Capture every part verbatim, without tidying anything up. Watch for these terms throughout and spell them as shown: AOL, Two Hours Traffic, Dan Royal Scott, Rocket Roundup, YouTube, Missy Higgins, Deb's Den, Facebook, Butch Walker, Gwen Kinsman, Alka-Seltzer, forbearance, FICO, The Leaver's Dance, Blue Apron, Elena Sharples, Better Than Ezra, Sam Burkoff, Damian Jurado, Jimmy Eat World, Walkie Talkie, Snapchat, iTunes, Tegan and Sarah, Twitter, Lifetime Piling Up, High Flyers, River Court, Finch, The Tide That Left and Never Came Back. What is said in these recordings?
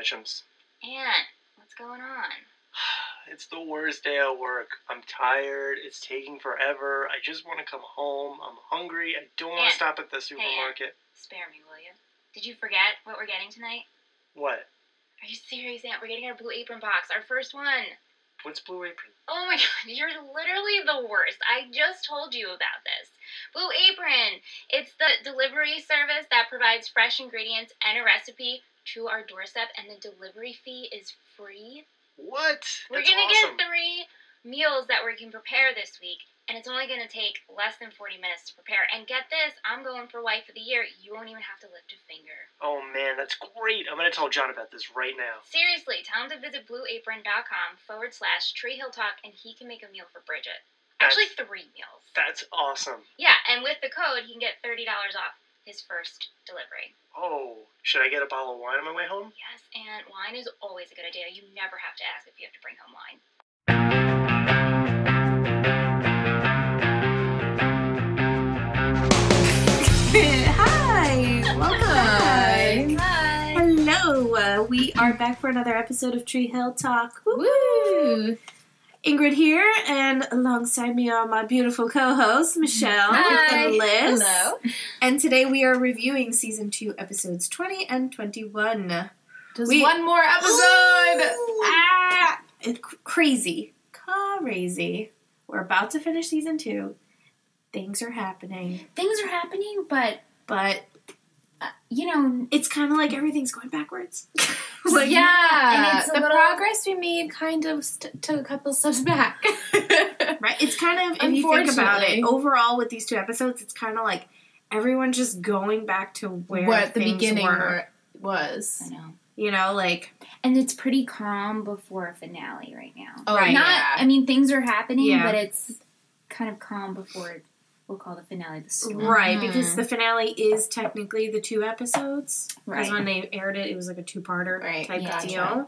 Mitchums. Aunt, what's going on? It's the worst day at work. I'm tired. It's taking forever. I just want to come home. I'm hungry. I don't want to stop at the supermarket. Hey, Aunt, spare me, will you? Did you forget what we're getting tonight? What? Are you serious, Aunt? We're getting our Blue Apron box. Our first one. What's Blue Apron? Oh my God, you're literally the worst. I just told you about this. Blue Apron. It's the delivery service that provides fresh ingredients and a recipe to our doorstep, and the delivery fee is free. What? We're going to awesome. get three meals that we can prepare this week, and it's only going to take less than forty minutes to prepare. And get this, I'm going for Wife of the Year. You won't even have to lift a finger. Oh, man, that's great. I'm going to tell John about this right now. Seriously, tell him to visit blueapron.com forward slash Tree Hill Talk, and he can make a meal for Bridget. That's, Actually, three meals. That's awesome. Yeah, and with the code, he can get thirty dollars off his first delivery. Oh, should I get a bottle of wine on my way home? Yes, and wine is always a good idea. You never have to ask if you have to bring home wine. Hi! Welcome! Hi! Hi! Hello! Uh, we are back for another episode of Tree Hill Talk. Woo! Woo. Ingrid here, and alongside me are my beautiful co-hosts, Michelle Hi. and Liz. Hello. And today we are reviewing Season two, Episodes twenty and twenty-one. Just we, one more episode! Ooh, ah! It, crazy. Crazy. We're about to finish Season two. Things are happening. Things are happening, but... But... Uh, you know, it's kind of like everything's going backwards. Like, yeah, and it's the little... progress we made kind of st- took a couple steps back. Right? It's kind of, if you think about it, overall with these two episodes, it's kind of like everyone's just going back to where what the beginning were. was. I know. You know, like... And it's pretty calm before a finale right now. Oh, right. Not, yeah. I mean, things are happening, yeah. but it's kind of calm before... We'll call the finale the storm. Right, mm. because the finale is technically the two episodes. Right. Because when they aired it, it was like a two-parter right. type yeah, deal. Right.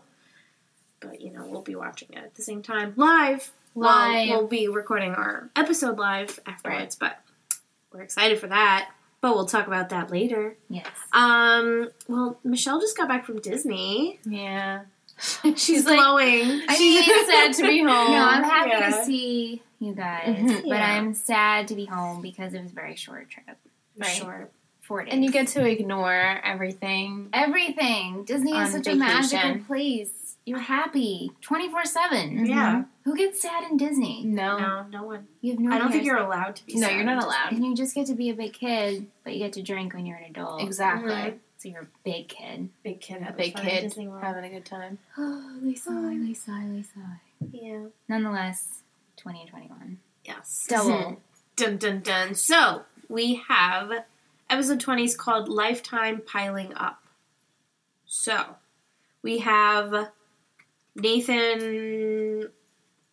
But, you know, we'll be watching it at the same time. Live! Live! We'll, we'll be recording our episode live afterwards, right. but we're excited for that. But we'll talk about that later. Yes. Um. Well, Michelle just got back from Disney. Yeah. She's, She's like, glowing. I mean, she's sad to be home. No, I'm happy yeah. to see... you guys, mm-hmm. but yeah. I'm sad to be home because it was a very short trip. Very short. Four days. And you get to ignore everything. Everything. Disney is such vacation. a magical place. You're happy. twenty-four seven. Mm-hmm. Yeah. Who gets sad in Disney? No. No, no one. You have no I don't think you're sad. allowed to be no, sad. No, you're not allowed. And you just get to be a big kid, but you get to drink when you're an adult. Exactly. Mm-hmm. So you're a big kid. Big kid. A big kid. Disney World. Having a good time. Oh, they sigh, they sigh, they sigh. Yeah. Nonetheless... twenty and twenty-one. Yes. Double. Dun, dun, dun. So, we have episode twenty is called Lifetime Piling Up. So, we have Nathan,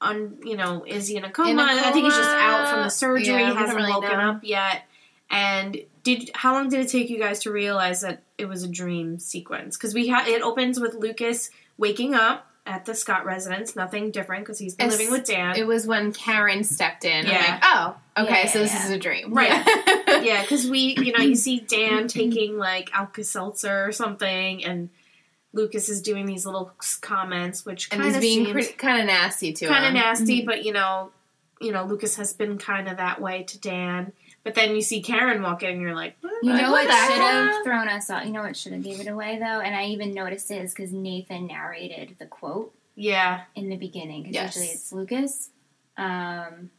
on you know, is he in a coma? In a coma. I think he's just out from the surgery. Yeah, he hasn't really woken know. up yet. And did how long did it take you guys to realize that it was a dream sequence? Because we ha- it opens with Lucas waking up. At the Scott residence, nothing different because he's been it's, living with Dan. It was when Karen stepped in. Yeah. I'm like, oh, okay, yeah, so this yeah. is a dream. Right. Yeah, because yeah, we, you know, you see Dan taking, like, Alka-Seltzer or something, and Lucas is doing these little comments, which kind of being kind of nasty to kinda him. Kind of nasty, mm-hmm. but, you know, you know, Lucas has been kind of that way to Dan. But then you see Karen walk in, and you're like, what? You know what should have thrown us off? You know what should have gave it away, though? And I even noticed it is because Nathan narrated the quote yeah. in the beginning. Because yes. usually it's Lucas. Um,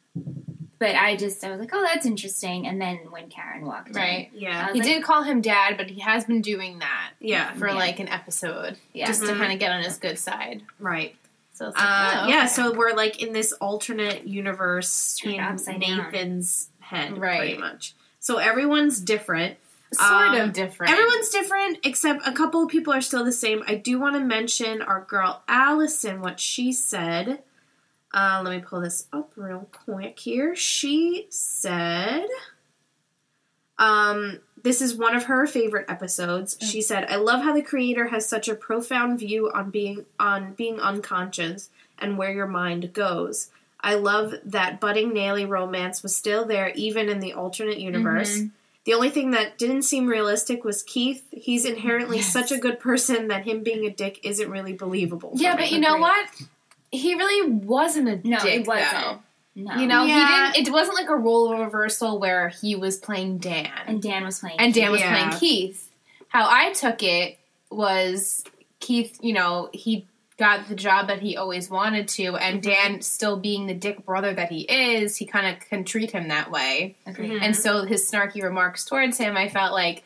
but I just, I was like, oh, that's interesting. And then when Karen walked right. in. Right, yeah. He like, did call him dad, but he has been doing that yeah. for, yeah. like, an episode. Yeah. Just mm-hmm. to kind of get on his good side. Right. So it's like, uh, oh, okay. Yeah, so we're, like, in this alternate universe in Nathan's... Down. Head, right. pretty much. So everyone's different. Sort um, of different. Everyone's different, except a couple of people are still the same. I do want to mention our girl Allison, what she said. Uh, let me pull this up real quick here. She said, um, this is one of her favorite episodes. Mm-hmm. She said, I love how the creator has such a profound view on being on being unconscious and where your mind goes. I love that budding Naley romance was still there even in the alternate universe. Mm-hmm. The only thing that didn't seem realistic was Keith. He's inherently yes. such a good person that him being a dick isn't really believable. Yeah, but you know what? He really wasn't a no, dick, No, he wasn't. No. You know, yeah. he didn't, it wasn't like a role reversal where he was playing Dan. And Dan was playing And Keith. Dan was yeah. playing Keith. How I took it was Keith, you know, he got the job that he always wanted to, and mm-hmm. Dan, still being the dick brother that he is, he kind of can treat him that way. Okay. Mm-hmm. And so his snarky remarks towards him, I felt like,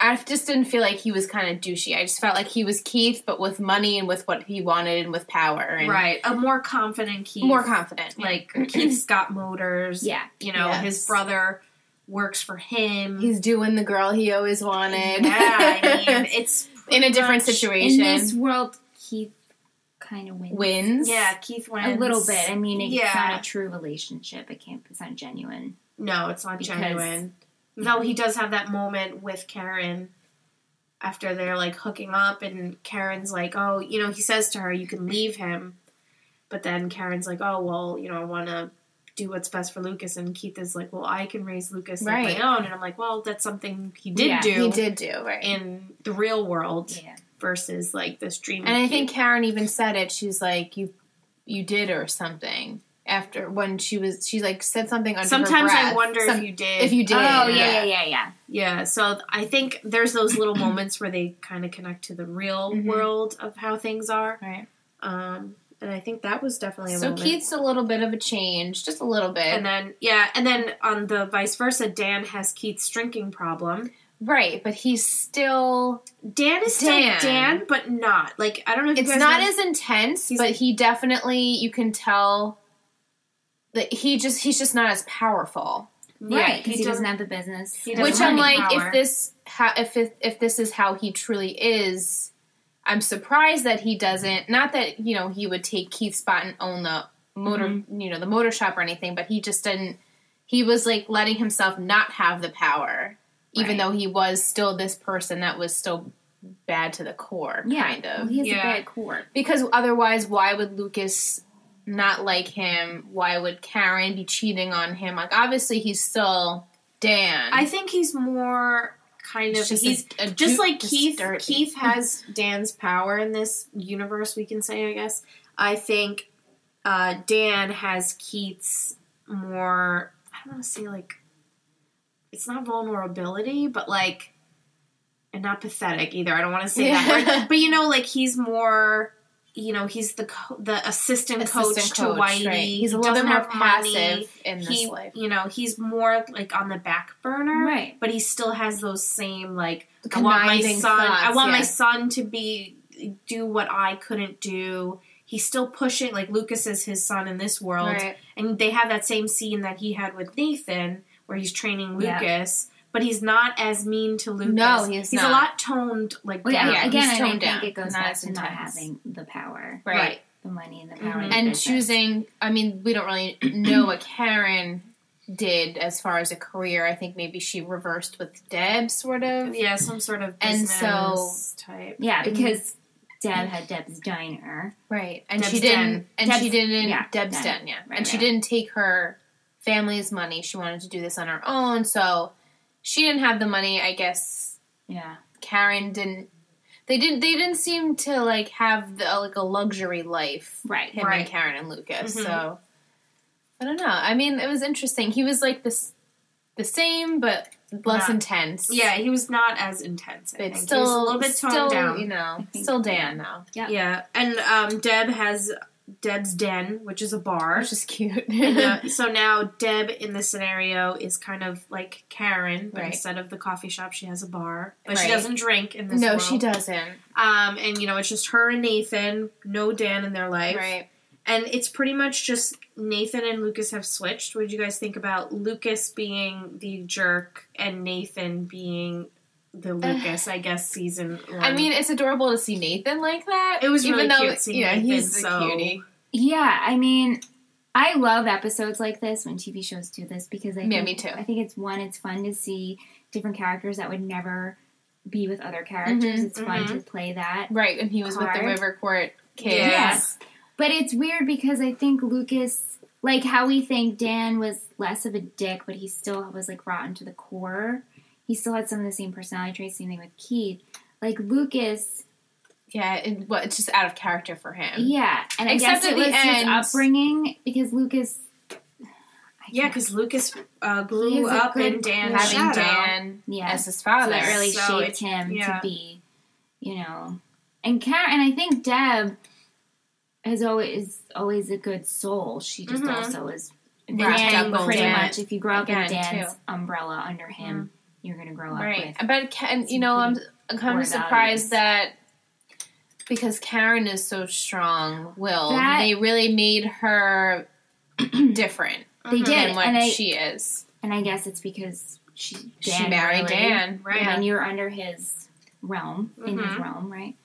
I just didn't feel like he was kind of douchey. I just felt like he was Keith, but with money and with what he wanted and with power. And right. A more confident Keith. More confident. Like, yeah. Keith's got motors. Yeah. You know, yes. his brother works for him. He's doing the girl he always wanted. Yeah, I mean, it's in a different situation. In this world, Keith kind of wins. Wins? Yeah, Keith wins. A little bit. I mean, it's yeah. not a true relationship. It can't, it's not genuine. No, it's not because genuine. No, he does have that moment with Karen after they're, like, hooking up, and Karen's like, oh, you know, he says to her, you can leave him. But then Karen's like, oh, well, you know, I want to do what's best for Lucas. And Keith is like, well, I can raise Lucas right. on my own. And I'm like, well, that's something he did yeah, do. he did do, right. In the real world yeah. versus, like, this dream. And I Keith. think Karen even said it. She's like, you you did or something. After when she was, she like said something under Sometimes her breath. Sometimes I wonder Some, if you did. If you did. Oh, yeah, yeah, yeah, yeah. Yeah, so I think there's those little moments where they kind of connect to the real mm-hmm. world of how things are. Right. Um, and I think that was definitely a so moment. So Keith's a little bit of a change, just a little bit. And then, yeah, and then on the vice versa, Dan has Keith's drinking problem. Right, but he's still Dan is Dan. still Dan, but not. Like, I don't know if it's you guys not know. as intense, he's, but he definitely, you can tell... Like, he just he's just not as powerful, right? Because yeah, he, he doesn't have the business. Which I'm like, power. if this how, if it, if this is how he truly is, I'm surprised that he doesn't. Not that you know he would take Keith's spot and own the motor, mm-hmm. you know, the motor shop or anything, but he just didn't. He was like letting himself not have the power, even right. though he was still this person that was still bad to the core, yeah. kind of. Well, he has yeah. a bad core because otherwise, why would Lucas? Not like him, why would Karen be cheating on him? Like, obviously, he's still Dan. I think he's more kind of... Just he's a, a Just like Keith, dirty. Keith has Dan's power in this universe, we can say, I guess. I think uh, Dan has Keith's more... I don't want to say, like... It's not vulnerability, but, like... And not pathetic, either. I don't want to say yeah. that word. But, you know, like, he's more... You know, he's the co- the assistant, assistant coach, coach to Whitey. Right. He's a little bit more passive in this he, life. You know, he's more, like, on the back burner. Right. But he still has those same, like, I want my son thoughts, I want yeah. my son to be do what I couldn't do. He's still pushing, like, Lucas is his son in this world. Right. And they have that same scene that he had with Nathan, where he's training Lucas. Yeah. But he's not as mean to Lucas. No, he is he's not. He's a lot toned, like, well, down. Yeah, again, I don't down. think it goes back to intense. Not having the power. Right. right. The money and the power. Mm-hmm. And, and choosing, I mean, we don't really know what Karen did as far as a career. I think maybe she reversed with Deb, sort of. Yeah, some sort of business and so, type. Yeah, because Deb had Deb's Diner. Right. And Deb's she didn't, Den. and Deb's, she didn't, yeah, Deb's Den, Den yeah. Right, and right. she didn't take her family's money. She wanted to do this on her own, so... She didn't have the money, I guess. Yeah. Karen didn't. They didn't. They didn't seem to like have the, like a luxury life, right? Him right. and Karen and Lucas. Mm-hmm. So I don't know. I mean, it was interesting. He was like this, the same but less not, intense. Yeah, he was not as intense. I it's think. Still he was a little bit toned still, down. You know, still Dan though. Yeah. Yeah, and um, Deb has. Deb's Den, which is a bar. Which is cute. and, uh, so now Deb in this scenario is kind of like Karen, but right. instead of the coffee shop, she has a bar. But right. she doesn't drink in this No, world. She doesn't. Um, and, you know, it's just her and Nathan, no Dan in their life. Right. And it's pretty much just Nathan and Lucas have switched. What did you guys think about Lucas being the jerk and Nathan being... The Lucas, I guess, season one. I mean, it's adorable to see Nathan like that. It was really even cute though, seeing yeah, Nathan. He's so. a cutie. Yeah, I mean, I love episodes like this when T V shows do this because I yeah, think, me too. I think it's one, it's fun to see different characters that would never be with other characters. Mm-hmm, it's mm-hmm. fun to play that. Right, and he was card. with the River Court kids. Yes. Yeah. But it's weird because I think Lucas like how we think Dan was less of a dick, but he still was like rotten to the core. He still had some of the same personality traits, same thing with Keith. Like Lucas. Yeah, it, well, it's just out of character for him. Yeah, and I Except guess it was end, his upbringing, because Lucas... Yeah, because Lucas uh, blew up in Dan, having Dan yes. as his father. So it really so shaped him yeah. to be, you know... And Karen, and I think Deb has always always a good soul. She just mm-hmm. also is... Dan, pretty Dan. much. If you grow up Again, in Dan's too. umbrella under him, mm-hmm. you're going to grow up right. with... But, Ken, you know, I'm kind of surprised that... Because Karen is so strong-willed, that, they really made her different. They did, than what and I, she is. And I guess it's because she Dan she married really, Dan, right? When you're under his realm, mm-hmm. in his realm, right?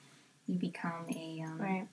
You become a um, right.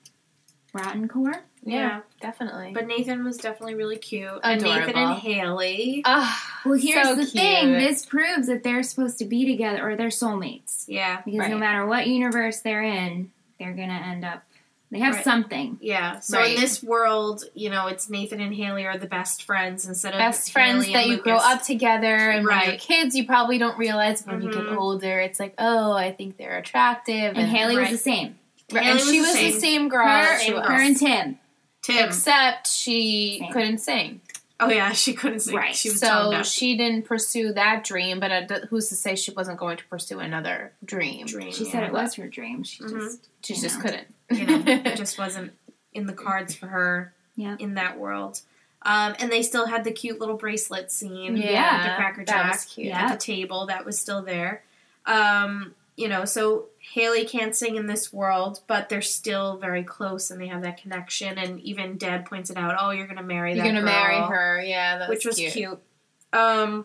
rotten core. Yeah, yeah, definitely. But Nathan was definitely really cute. Adorable. And Nathan and Haley. Oh, well, here's so the cute. thing: this proves that they're supposed to be together, or they're soulmates. Yeah, because right. no matter what universe they're in. They're going to end up... They have right. something. Yeah. So right. in this world, you know, it's Nathan and Haley are the best friends instead of Best friends Haley that you Lucas. grow up together. And right. when you're kids, you probably don't realize. When mm-hmm. you get older, it's like, oh, I think they're attractive. And, and Haley right. was the same. Right. Haley and she was the same, the same girl. Her, she was. her and Tim. Tim. Except she same. couldn't sing. Oh, yeah. She couldn't sing. Right. She was so she didn't pursue that dream, but I, who's to say she wasn't going to pursue another dream? dream she yeah. said it was her dream. She mm-hmm. just... She you just know. couldn't. You know, it just wasn't in the cards for her yeah. in that world. Um, and they still had the cute little bracelet scene. Yeah. With the Cracker Jack was cute. at yeah. the table. That was still there. Um, you know, so Haley can't sing in this world, but they're still very close and they have that connection. And even Deb points it out, oh, you're going to marry that girl. You're going to marry her. Yeah, that was cute. Which was cute. Um,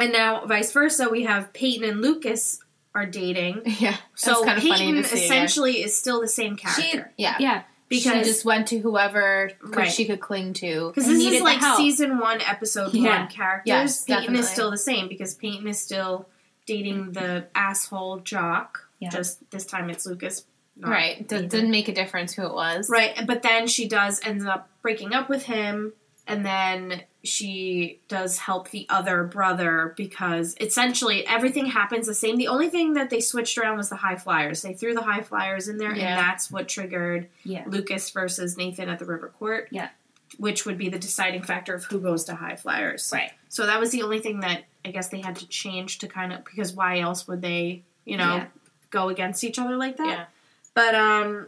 and now, vice versa, we have Peyton and Lucas are dating. Yeah. So kind of Peyton funny to see, essentially yeah. is still the same character. She, yeah. Yeah. Because she just went to whoever right. she could cling to. Because this is like season one, episode yeah. one characters. Yes, Peyton definitely. is still the same because Peyton is still dating the asshole jock. Yeah. Just this time it's Lucas. Not right. D- didn't make a difference who it was. Right. But then she does end up breaking up with him. And then she does help the other brother because essentially everything happens the same. The only thing that they switched around was the High Flyers. They threw the High Flyers in there, yeah. and that's what triggered yeah. Lucas versus Nathan at the River Court, yeah. which would be the deciding factor of who goes to High Flyers. Right. So that was the only thing that I guess they had to change to kind of, because why else would they, you know, yeah. go against each other like that? Yeah. But, um...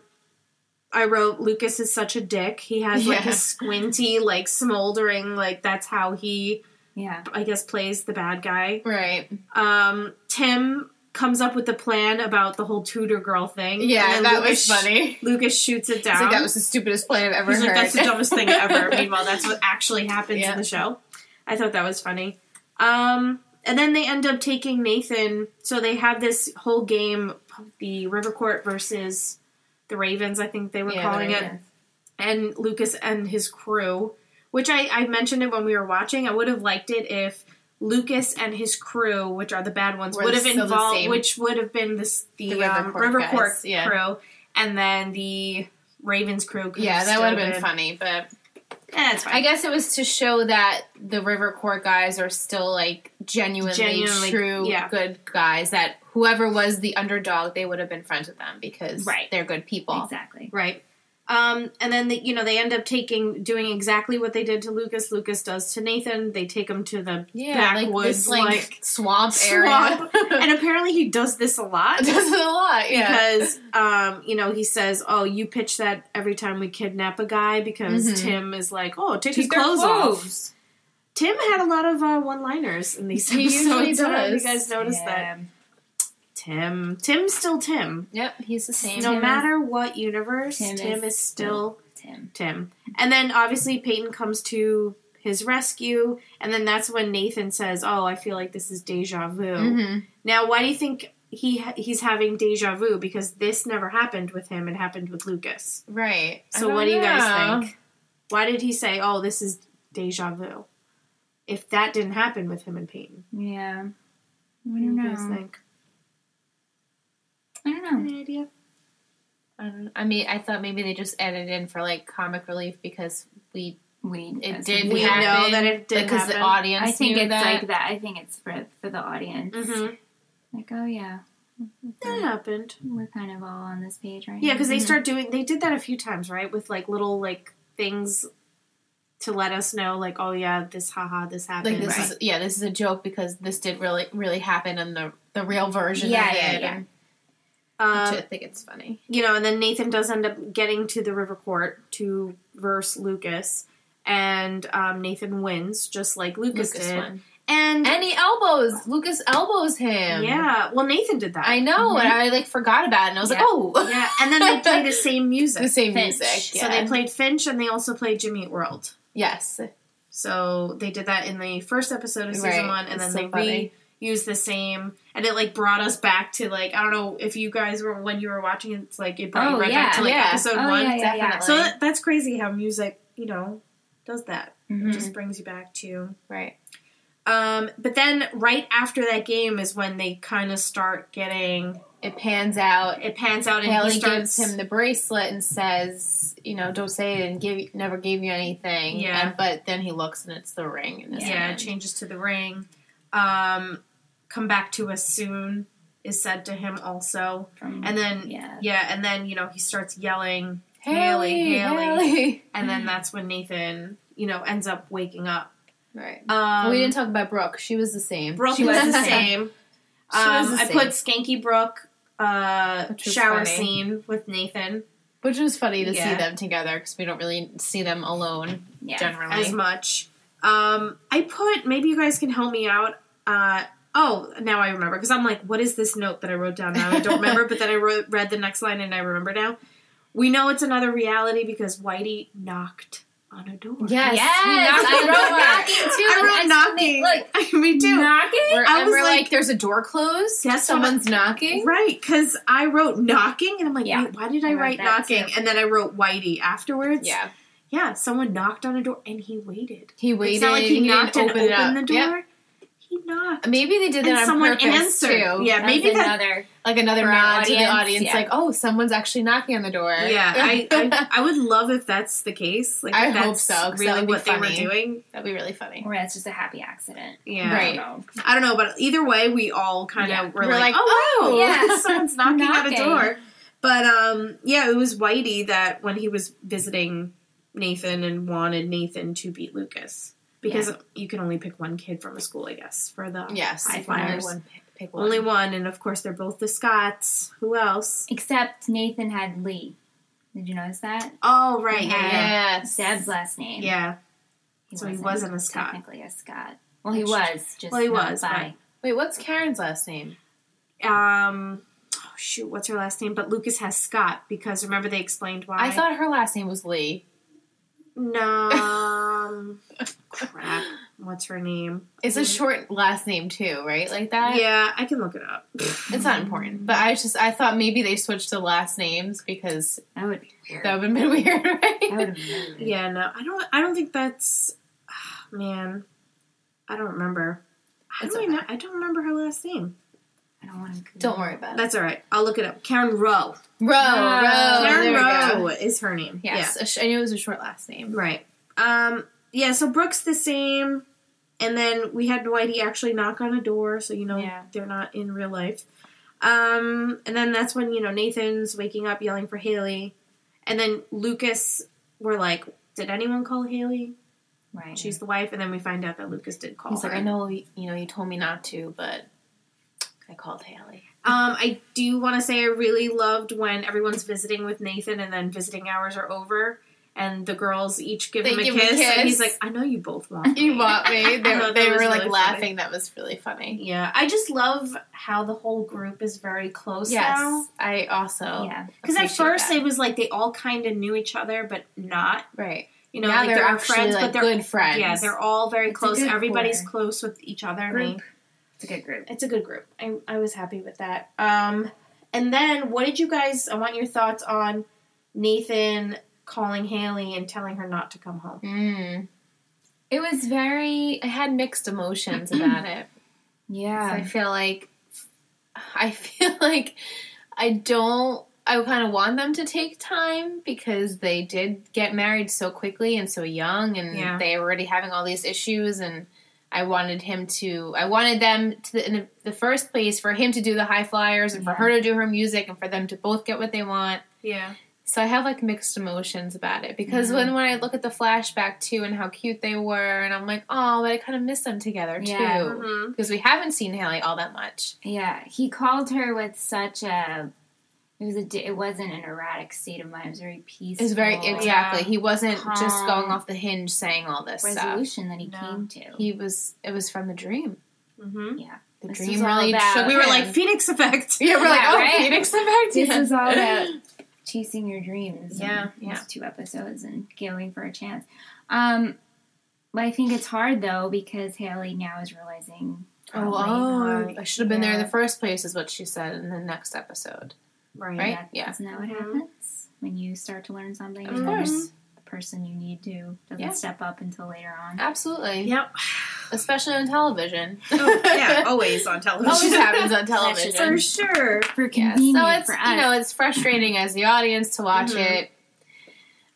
I wrote, Lucas is such a dick. He has, like, yeah. a squinty, like, smoldering, like, that's how he, yeah. I guess, plays the bad guy. Right. Um, Tim comes up with a plan about the whole Tudor girl thing. Yeah, that Lucas, was funny. Lucas shoots it down. He's like, that was the stupidest plan I've ever He's heard. Like, that's the dumbest thing ever. Meanwhile, that's what actually happens yeah. in the show. I thought that was funny. Um, and then they end up taking Nathan. So they have this whole game, the River Court versus... The Ravens, I think they were yeah, calling it. And Lucas and his crew, which I, I mentioned it when we were watching. I would have liked it if Lucas and his crew, which are the bad ones, were would have involved, which would have been this, the, the um, River Court yeah. crew, and then the Ravens crew. Yeah, that would have been funny, but... Yeah, that's fine. I guess it was to show that the River Court guys are still, like, genuinely, genuinely true, yeah. good guys. That whoever was the underdog, they would have been friends with them because right. they're good people. Exactly. Right. Um, and then, the, you know, they end up taking, doing exactly what they did to Lucas. Lucas does to Nathan. They take him to the yeah, backwoods, like, like, like, swamp area. And apparently he does this a lot. Does it a lot, yeah. Because, um, you know, he says, oh, you pitch that every time we kidnap a guy because mm-hmm. Tim is like, oh, take, take his clothes, clothes off. Tim had a lot of uh, one-liners in these episodes. He usually does. You guys noticed yeah. that? Tim. Tim's still Tim. Yep, he's the same. No Tim matter is, what universe, Tim, Tim is, is still Tim. Tim. And then, obviously, Peyton comes to his rescue, and then that's when Nathan says, oh, I feel like this is deja vu. Mm-hmm. Now, why do you think he he's having deja vu? Because this never happened with him. It happened with Lucas. Right. So what know. do you guys think? Why did he say, oh, this is deja vu? If that didn't happen with him and Peyton. Yeah. What do you guys think? I don't know. Any idea? I don't know. I mean, I thought maybe they just added in for, like, comic relief because we we it did we happen. know that it did because happen. the audience. I think knew it's that. like that. I think it's for for the audience. Mm-hmm. Like, oh yeah, that happened. We're kind of all on this page right yeah, now. Yeah, because they start doing. They did that a few times, right? With like little like things to let us know, like, oh yeah, this haha, this happened. Like this right. is yeah, this is a joke because this did really really happen in the the real version. Yeah, of yeah, it. yeah. And, Um, Which I think it's funny. You know, and then Nathan does end up getting to the River Court to verse Lucas, and um, Nathan wins, just like Lucas, Lucas did. Won. And and he elbows. Lucas elbows him. Yeah. Well, Nathan did that. I know, mm-hmm. and I, like, forgot about it, and I was yeah. like, oh. Yeah, and then they play the same music. The same Finch. music, yeah. So they played Finch, and they also played Jimmy Eat World. Yes. So they did that in the first episode of season right. one, and it's then so they re- use the same, and it, like, brought us back to, like, I don't know if you guys were, when you were watching it, it's, like, it brought oh, you right yeah, back to, like, yeah. episode oh, one. Yeah, yeah, yeah. So that, that's crazy how music, you know, does that. Mm-hmm. It just brings you back to... Right. Um, but then, right after that game is when they kind of start getting... It pans out. It pans out, and Haley he starts... gives him the bracelet and says, you know, don't say it and give never gave you anything. Yeah. And, but then he looks, and it's the ring. In his yeah, hand. It changes to the ring. Um... Come back to us soon is said to him also. From, and then, yeah. yeah, and then, you know, he starts yelling, Haley, Haley. Haley. And then that's when Nathan, you know, ends up waking up. Right. Um, we didn't talk about Brooke. She was the same. Brooke she was, was the same. um, was the I same. put Skanky Brooke uh, shower funny. scene with Nathan. Which was funny to yeah. see them together because we don't really see them alone yeah. generally. As much. Um, I put, maybe you guys can help me out, uh, oh, now I remember. Because I'm like, what is this note that I wrote down now? I don't remember, but then I wrote, read the next line and I remember now. We know it's another reality because Whitey knocked on a door. Yes. Yes. I wrote knocking, too. I wrote I knocking. Like, me, too. Knocking? Or I was like, like, there's a door closed? Yes. Someone's I'm, knocking? Right. Because I wrote knocking. And I'm like, yeah. wait, why did I, I write knocking? Too. And then I wrote Whitey afterwards. Yeah. Yeah. Someone knocked on a door and he waited. He waited. It's not like he, he knocked and open opened the door. Yep. He knocked. Maybe they did that and on someone purpose, answered. too. Yeah, maybe that's another... Like another nod to the audience, yeah. like, oh, someone's actually knocking on the door. Yeah, I I, I would love if that's the case. Like, I hope so, because really what funny. they were doing. That'd be really funny. Or that's just a happy accident. Yeah. Right. I don't know, I don't know but either way, we all kind of yeah. were, we're like, like oh, oh yeah, someone's knocking on a door. But, um, yeah, it was Whitey that when he was visiting Nathan and wanted Nathan to beat Lucas. Because yeah. you can only pick one kid from a school, I guess, for the yes, High Flyers. Only one, pick, pick one. Only one, and of course they're both the Scots. Who else? Except Nathan had Lee. Did you notice that? Oh, right, he yeah. Yes. Deb's last name. Yeah. He so he wasn't a Scot. Technically a Scot. Well, he was. Just well, he was, right. Wait, what's Karen's last name? Um... Oh, shoot, what's her last name? But Lucas has Scott, because remember they explained why? I thought her last name was Lee. No. Um, crap. What's her name? It's a short last name, too, right? Like that? Yeah, I can look it up. It's not important. But I just, I thought maybe they switched the last names because... That would be weird. That would have been weird, right? That would have been weird. Yeah, no. I don't, I don't think that's... Oh, man. I don't remember. How do I not, I don't remember her last name. I don't want to... Don't worry about it. That's all right. I'll look it up. Karen Rowe. Rowe. Rowe. Karen Rowe is her name. Yes. Yeah. Sh- I knew it was a short last name. Right. Um, yeah, so Brooke's the same. And then we had Whitey actually knock on a door, so, you know, yeah. they're not in real life. Um, and then that's when, you know, Nathan's waking up yelling for Haley. And then Lucas, we're like, did anyone call Haley? Right. She's the wife. And then we find out that Lucas did call He's her. He's like, I know, you know, you told me not to, but... I called Haley. Um, I do want to say I really loved when everyone's visiting with Nathan and then visiting hours are over and the girls each give they him a, give kiss, a kiss and he's like, I know you both want me. You want me. They, they were really like funny. laughing. That was really funny. Yeah. I just love how the whole group is very close yes, now. Yes. I also yeah. Because at first that. it was like they all kind of knew each other but not. Right. You know, now like they're, they're friends like but they're good friends. Yeah, they're all very it's close. Everybody's quarter. close with each other. Group. And they, It's a good group. It's a good group. I I was happy with that. Um, and then what did you guys, I want your thoughts on Nathan calling Haley and telling her not to come home. Mm. It was very, I had mixed emotions about it. Yeah. I feel like, I feel like I don't, I kind of want them to take time because they did get married so quickly and so young, and yeah. they were already having all these issues, and I wanted him to, I wanted them to, the, in the first place, for him to do the High Flyers and mm-hmm. for her to do her music and for them to both get what they want. Yeah. So I have, like, mixed emotions about it because mm-hmm. when, when I look at the flashback, too, and how cute they were, and I'm like, oh, but I kind of miss them together, too. Yeah. Mm-hmm. Because we haven't seen Haley all that much. Yeah. He called her with such a... It was a. It wasn't an erratic state of mind. It was very peaceful. It was very exactly. Yeah. He wasn't Calm. just going off the hinge saying all this resolution stuff. that he no. came to. He was. It was from the dream. Mm-hmm. Yeah, the this dream really shook. We him. were like Phoenix Effect. Yeah, we're yeah, like oh right? Phoenix Effect. This yeah. is all about chasing your dreams. Yeah, in yeah. two episodes and going for a chance. Um, but I think it's hard though because Haley now is realizing. Oh, oh I should have been yeah. there in the first place, is what she said in the next episode. Right. right? That, yeah. Isn't that what happens mm-hmm. when you start to learn something? Of course. The person you need to doesn't yeah. step up until later on. Absolutely. Yep. Especially on television. Oh, yeah, always on television. Always happens on television. For sure. For convenience. Yeah. So it's, for us. you know, it's frustrating as the audience to watch mm-hmm. it.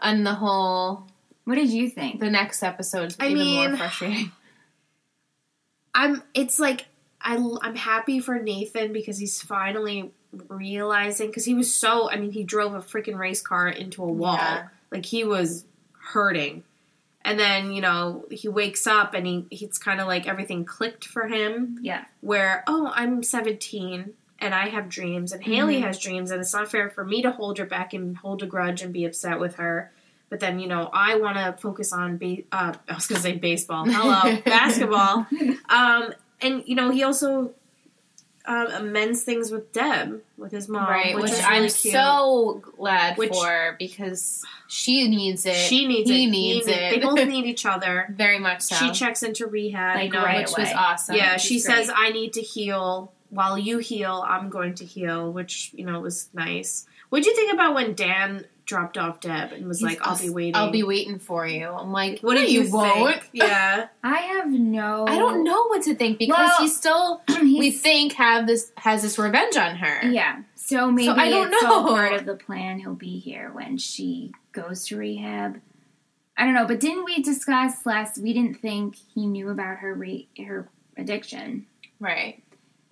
On the whole. What did you think? The next episode's I even mean, more frustrating. I'm, it's like, I, I'm happy for Nathan because he's finally... realizing, because he was so, I mean, he drove a freaking race car into a wall. Yeah. Like, he was hurting. And then, you know, he wakes up and he it's kind of like everything clicked for him. Yeah. Where, oh, I'm seventeen and I have dreams and mm-hmm. Haley has dreams and it's not fair for me to hold her back and hold a grudge and be upset with her. But then, you know, I want to focus on, ba- uh, I was going to say baseball. Hello. basketball. Um, and, you know, he also... Um, amends things with Deb, with his mom, right? Which, which is really I'm cute. so glad which, for because she needs it. She needs he it. Needs he needs it. They both need each other very much. So she checks into rehab, like, you know, right which away. was awesome. Yeah, she great. says, "I need to heal. While you heal, I'm going to heal," which you know was nice. What'd you think about when Dan dropped off Deb and was He's, like, I'll, "I'll be waiting. I'll be waiting for you." I'm like, "What do you, you won't?" Yeah, I have no. I don't know what to think because well, he still. He's, we think have this has this revenge on her. Yeah, so maybe so I don't it's know. all part of the plan. He'll be here when she goes to rehab. I don't know, but didn't we discuss last? We didn't think he knew about her re, her addiction, right?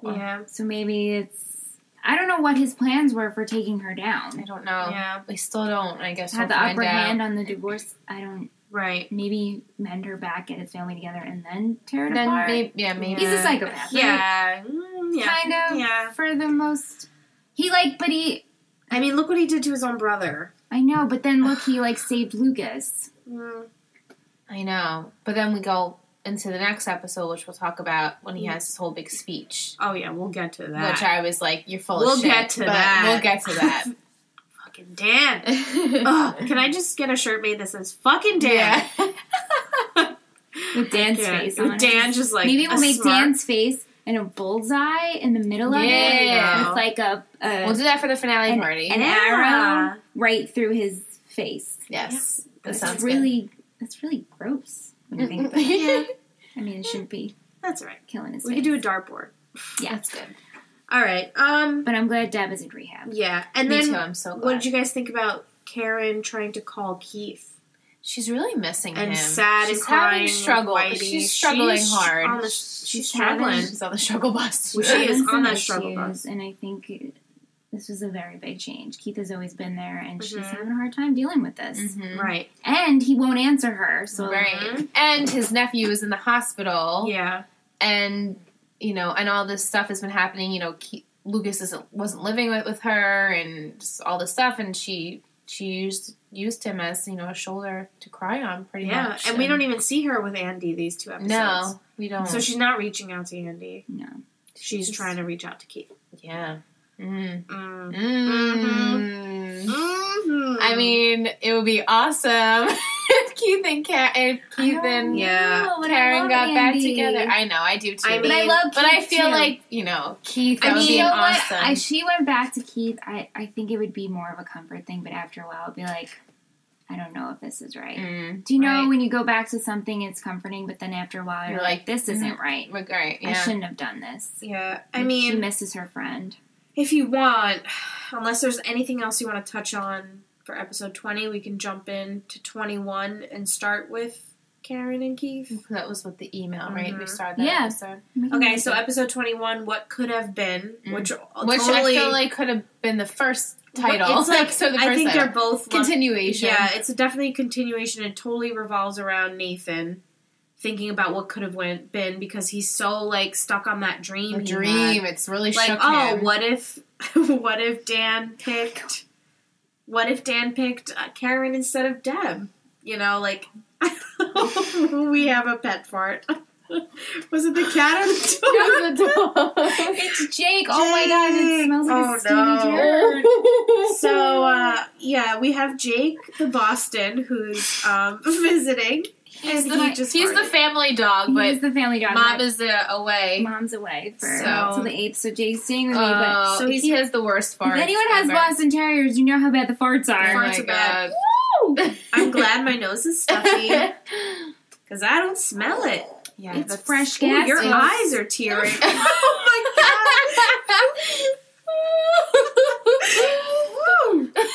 Well, yeah. So maybe it's. I don't know what his plans were for taking her down. I don't know. Yeah, we still don't. I guess had we'll the upper out. hand on the divorce. I don't. Right. Maybe mend her back, get his family together, and then tear it then apart. Maybe, yeah, maybe. He's a psychopath. Yeah. Right? yeah. Kind of. Yeah. For the most... He, like, but he... I mean, look what he did to his own brother. I know, but then, look, he, like, saved Lucas. Mm. I know. But then we go into the next episode, which we'll talk about when he has his whole big speech. Oh, yeah, we'll get to that. Which I was like, you're full we'll of shit. We'll get to that. We'll get to that. Fucking Dan. Ugh, can I just get a shirt made that says, fucking Dan? Yeah. With Dan's yeah. face on With Dan it. just like Maybe we'll make smart... Dan's face and a bullseye in the middle of yeah. it. Yeah. It's like a, a... We'll do that for the finale an, party. An yeah. arrow right through his face. Yes. Yeah. That sounds really, good. That's really gross. When you think about it. Yeah. I mean, it shouldn't be. That's right. Killing his we face. We could do a dartboard. Yeah. That's good. All right. Um, but I'm glad Deb is in rehab. Yeah. And Me then, too. I'm so glad. What did you guys think about Karen trying to call Keith? She's really missing and him. And sad she's and crying. She's having struggle. She's struggling she's hard. On the, she's, she's struggling. She's on the struggle bus. Well, she is on that struggle bus. And I think it, this was a very big change. Keith has always been there, and mm-hmm. she's having a hard time dealing with this. Mm-hmm. Right. And he won't answer her. So right. And his nephew is in the hospital. Yeah. And... You know, and all this stuff has been happening. You know, Ke- Lucas isn't, wasn't living with, with her, and just all this stuff. And she she used used him as you know a shoulder to cry on, pretty yeah. much. Yeah, and, and we don't even see her with Andy these two episodes. No, we don't. So she's not reaching out to Andy. No, she's, she's trying to reach out to Keith. Yeah. Mm. Mm. Mm-hmm. Mm-hmm. I mean, it would be awesome if Keith and Ka- if Keith and know, Karen got Andy. back together. I know, I do too. I mean, but I love, Keith but I feel too. like you know, Keith. That I mean, would be you know awesome. What? I, she went back to Keith. I, I think it would be more of a comfort thing, but after a while, it'd be like, I don't know if this is right. Mm, do you right. know when you go back to something, it's comforting, but then after a while, you're, you're like, this isn't right. right yeah. I shouldn't have done this. Yeah, I mean, she misses her friend. If you want, unless there's anything else you want to touch on for episode twenty, we can jump in to twenty-one and start with Karen and Keith. That was with the email, mm-hmm. right? We started that yeah. episode. Okay, so episode twenty-one, What Could Have Been, mm-hmm. which, which totally, I feel like could have been the first title. Well, it's like, so the first I think title. They're both... Continuation. Lo- yeah, it's a definitely a continuation. It totally revolves around Nathan thinking about what could have went been because he's so, like, stuck on that dream. The dream. Had. It's really like, shook oh, him. what if, what if Dan picked... What if Dan picked uh, Karen instead of Deb? You know, like... We have a pet fart. Was it the cat or the dog? It's Jake. Jake. Oh my god, it smells like oh, a stinky no. turd. So, uh, yeah, we have Jake the Boston who's um, visiting. He's, the, he just he's the family dog, but he's the family dog. Mom is uh, away. Mom's away for so, till the eighth, so Jake's staying with me. But so he has the worst farts. If anyone has ever. Boston Terriers, you know how bad the farts are. The farts oh are bad. I'm glad my nose is stuffy because I don't smell it. Yeah, it's fresh gas. Ooh, your is. eyes are tearing. Oh my god!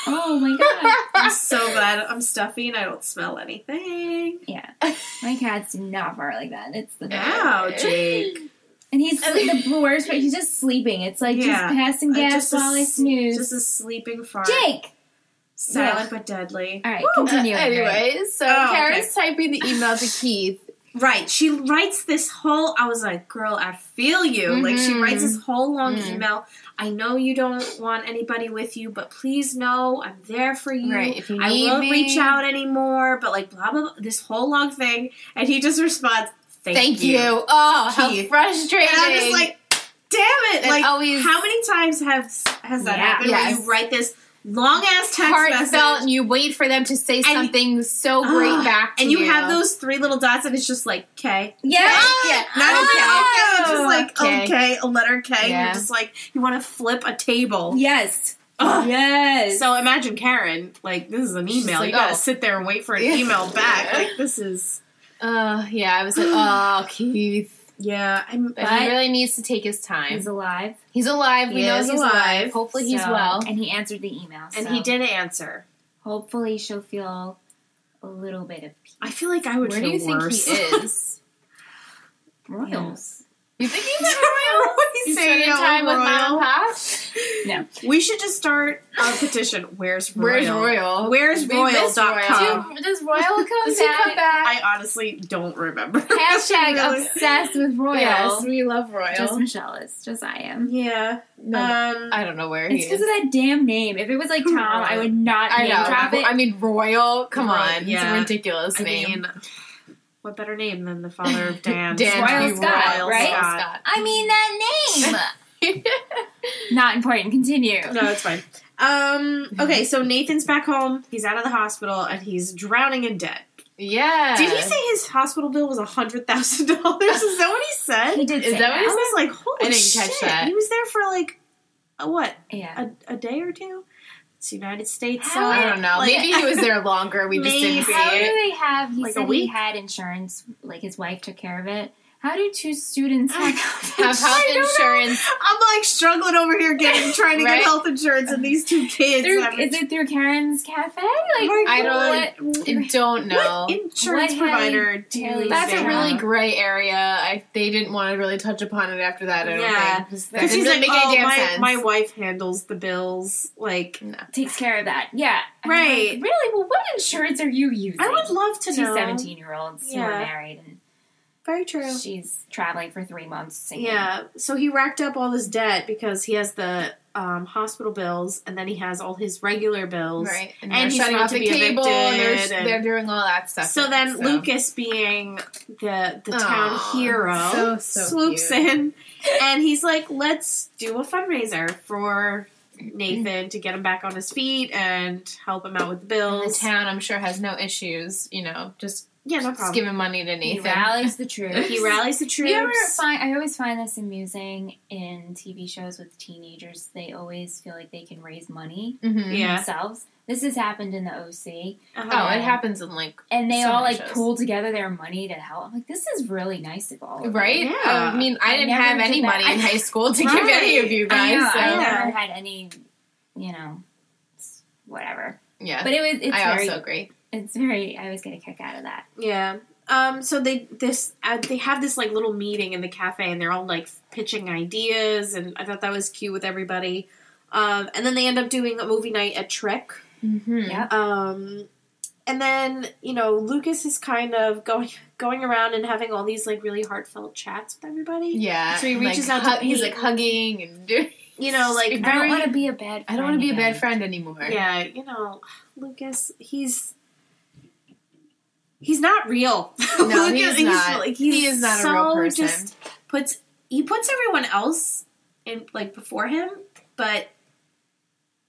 Oh my god! I'm so glad I'm stuffy and I don't smell anything. Yeah, my cat's not fart like that. It's the dog. Ow, Jake. And he's the worst, but he's just sleeping. It's like yeah. just passing gas uh, just while a, I snooze. Just a sleeping fart, Jake. Silent yeah. but deadly. All right, continue. Uh, anyways, so oh, Karen's okay. typing the email to Keith. Right, she writes this whole, I was like, girl, I feel you. Mm-hmm. Like, she writes this whole long mm-hmm. email. I know you don't want anybody with you, but please know I'm there for you. Right, if you need me. I won't me. reach out anymore, but like, blah, blah, blah, this whole long thing. And he just responds, thank, thank you. you. Oh, Keith. How frustrating. And I'm just like, damn it. And like, always, how many times have, has that yeah, happened yes. where you write this long ass text heartfelt, message, and you wait for them to say something so great uh, back to you. And you, you have those three little dots, and it's just like K. Yeah, yeah. Not okay. Oh, okay. It's just like K. okay, a letter K. Yeah. You're just like you want to flip a table. Yes. Ugh. Yes. So imagine Karen. Like this is an email. Like, you gotta oh. sit there and wait for an yeah. email back. Like this is. Uh yeah. I was like, oh Keith. Yeah, I'm, he really needs to take his time. He's alive. He's alive. We he know he's alive. alive. Hopefully so, he's well. And he answered the email. So. And he did answer. Hopefully she'll feel a little bit of peace. I feel like I would Where feel worse. Where do you think he is? Royals. You think he's in Royals? He's spending time with Mom and Pop? No. We should just start our petition. Where's Royal? Where's Royal? Where's Royal dot com? Do, does Royal come does back? come back? I honestly don't remember. Hashtag really? obsessed with Royal. Yes, we love Royal. Just Michelle is. Just I am. Yeah. No, um, I don't know where he it's is. It's because of that damn name. If it was like Tom, Royal. I would not I name know. drop it. I mean, Royal. Come right. on. Yeah. It's a ridiculous I name. Mean, what better name than the father of Dan? Dan Royal Scott, Royal right? Scott. Scott. I mean that name. Not important. Continue. No, it's fine. Um, okay, so Nathan's back home. He's out of the hospital, and he's drowning in debt. Yeah. Did he say his hospital bill was one hundred thousand dollars? Is that what he said? He did Is say that. that what he I said? was like, holy shit. I didn't shit. catch that. He was there for, like, a, what? Yeah. A, a day or two? United States. How, I don't know. Like, maybe he was there longer. We just didn't see it. How do they have? He like said he had insurance. Like his wife took care of it. How do two students have health I insurance? I'm like struggling over here getting trying to right? get health insurance, and these two kids. Through, have, is it through Karen's Cafe? Like I don't. What, I don't know. What insurance what provider. Do you that's a really have? gray area. I, they didn't want to really touch upon it after that. I don't yeah. think because she's like, oh, my, my wife handles the bills. Like no. takes care of that. Yeah. Right. Like, really? Well, what insurance are you using? I would love to two know. Two seventeen-year-olds yeah. who are married and. Very true. She's traveling for three months. Singing. Yeah. So he racked up all this debt because he has the um, hospital bills, and then he has all his regular bills. Right. And, and he's about to be evicted. And they're, and they're doing all that stuff. So then so. Lucas, being the the Aww, town hero, so, so swoops cute. in, and he's like, let's do a fundraiser for Nathan to get him back on his feet and help him out with the bills. And the town, I'm sure, has no issues, you know, just... Yeah, no problem. Just giving money to Nathan. He rallies the troops. He rallies the troops. You ever find, I always find this amusing in T V shows with teenagers. They always feel like they can raise money mm-hmm. yeah. themselves. This has happened in the O C. Uh-huh. Oh, it happens in, like, and they so all, like, shows. Pool together their money to help. I'm like, this is really nice of all of them. Right? Yeah. I mean, I, I didn't have any money in high school to right. give any of you guys. I know, so. I never had any... you know, it's whatever. Yeah. But it was, it's I very, also agree. It's very, I always get a kick out of that. Yeah. Um, so they, this, uh, they have this, like, little meeting in the cafe, and they're all, like, pitching ideas, and I thought that was cute with everybody. Um, and then they end up doing a movie night at Trek. Mm-hmm. Yeah. Um, and then, you know, Lucas is kind of going going around and having all these, like, really heartfelt chats with everybody. Yeah. So he reaches like, out hu- to He's, like, hugging and doing... You know, like... Very, I don't want to be a bad friend. I don't want to be again. a bad friend anymore. Yeah, you know, Lucas, he's... He's not real. No, Lucas, he is he's, not. Like, he's he is not so a real person. Just puts, he puts everyone else in, like, before him, but...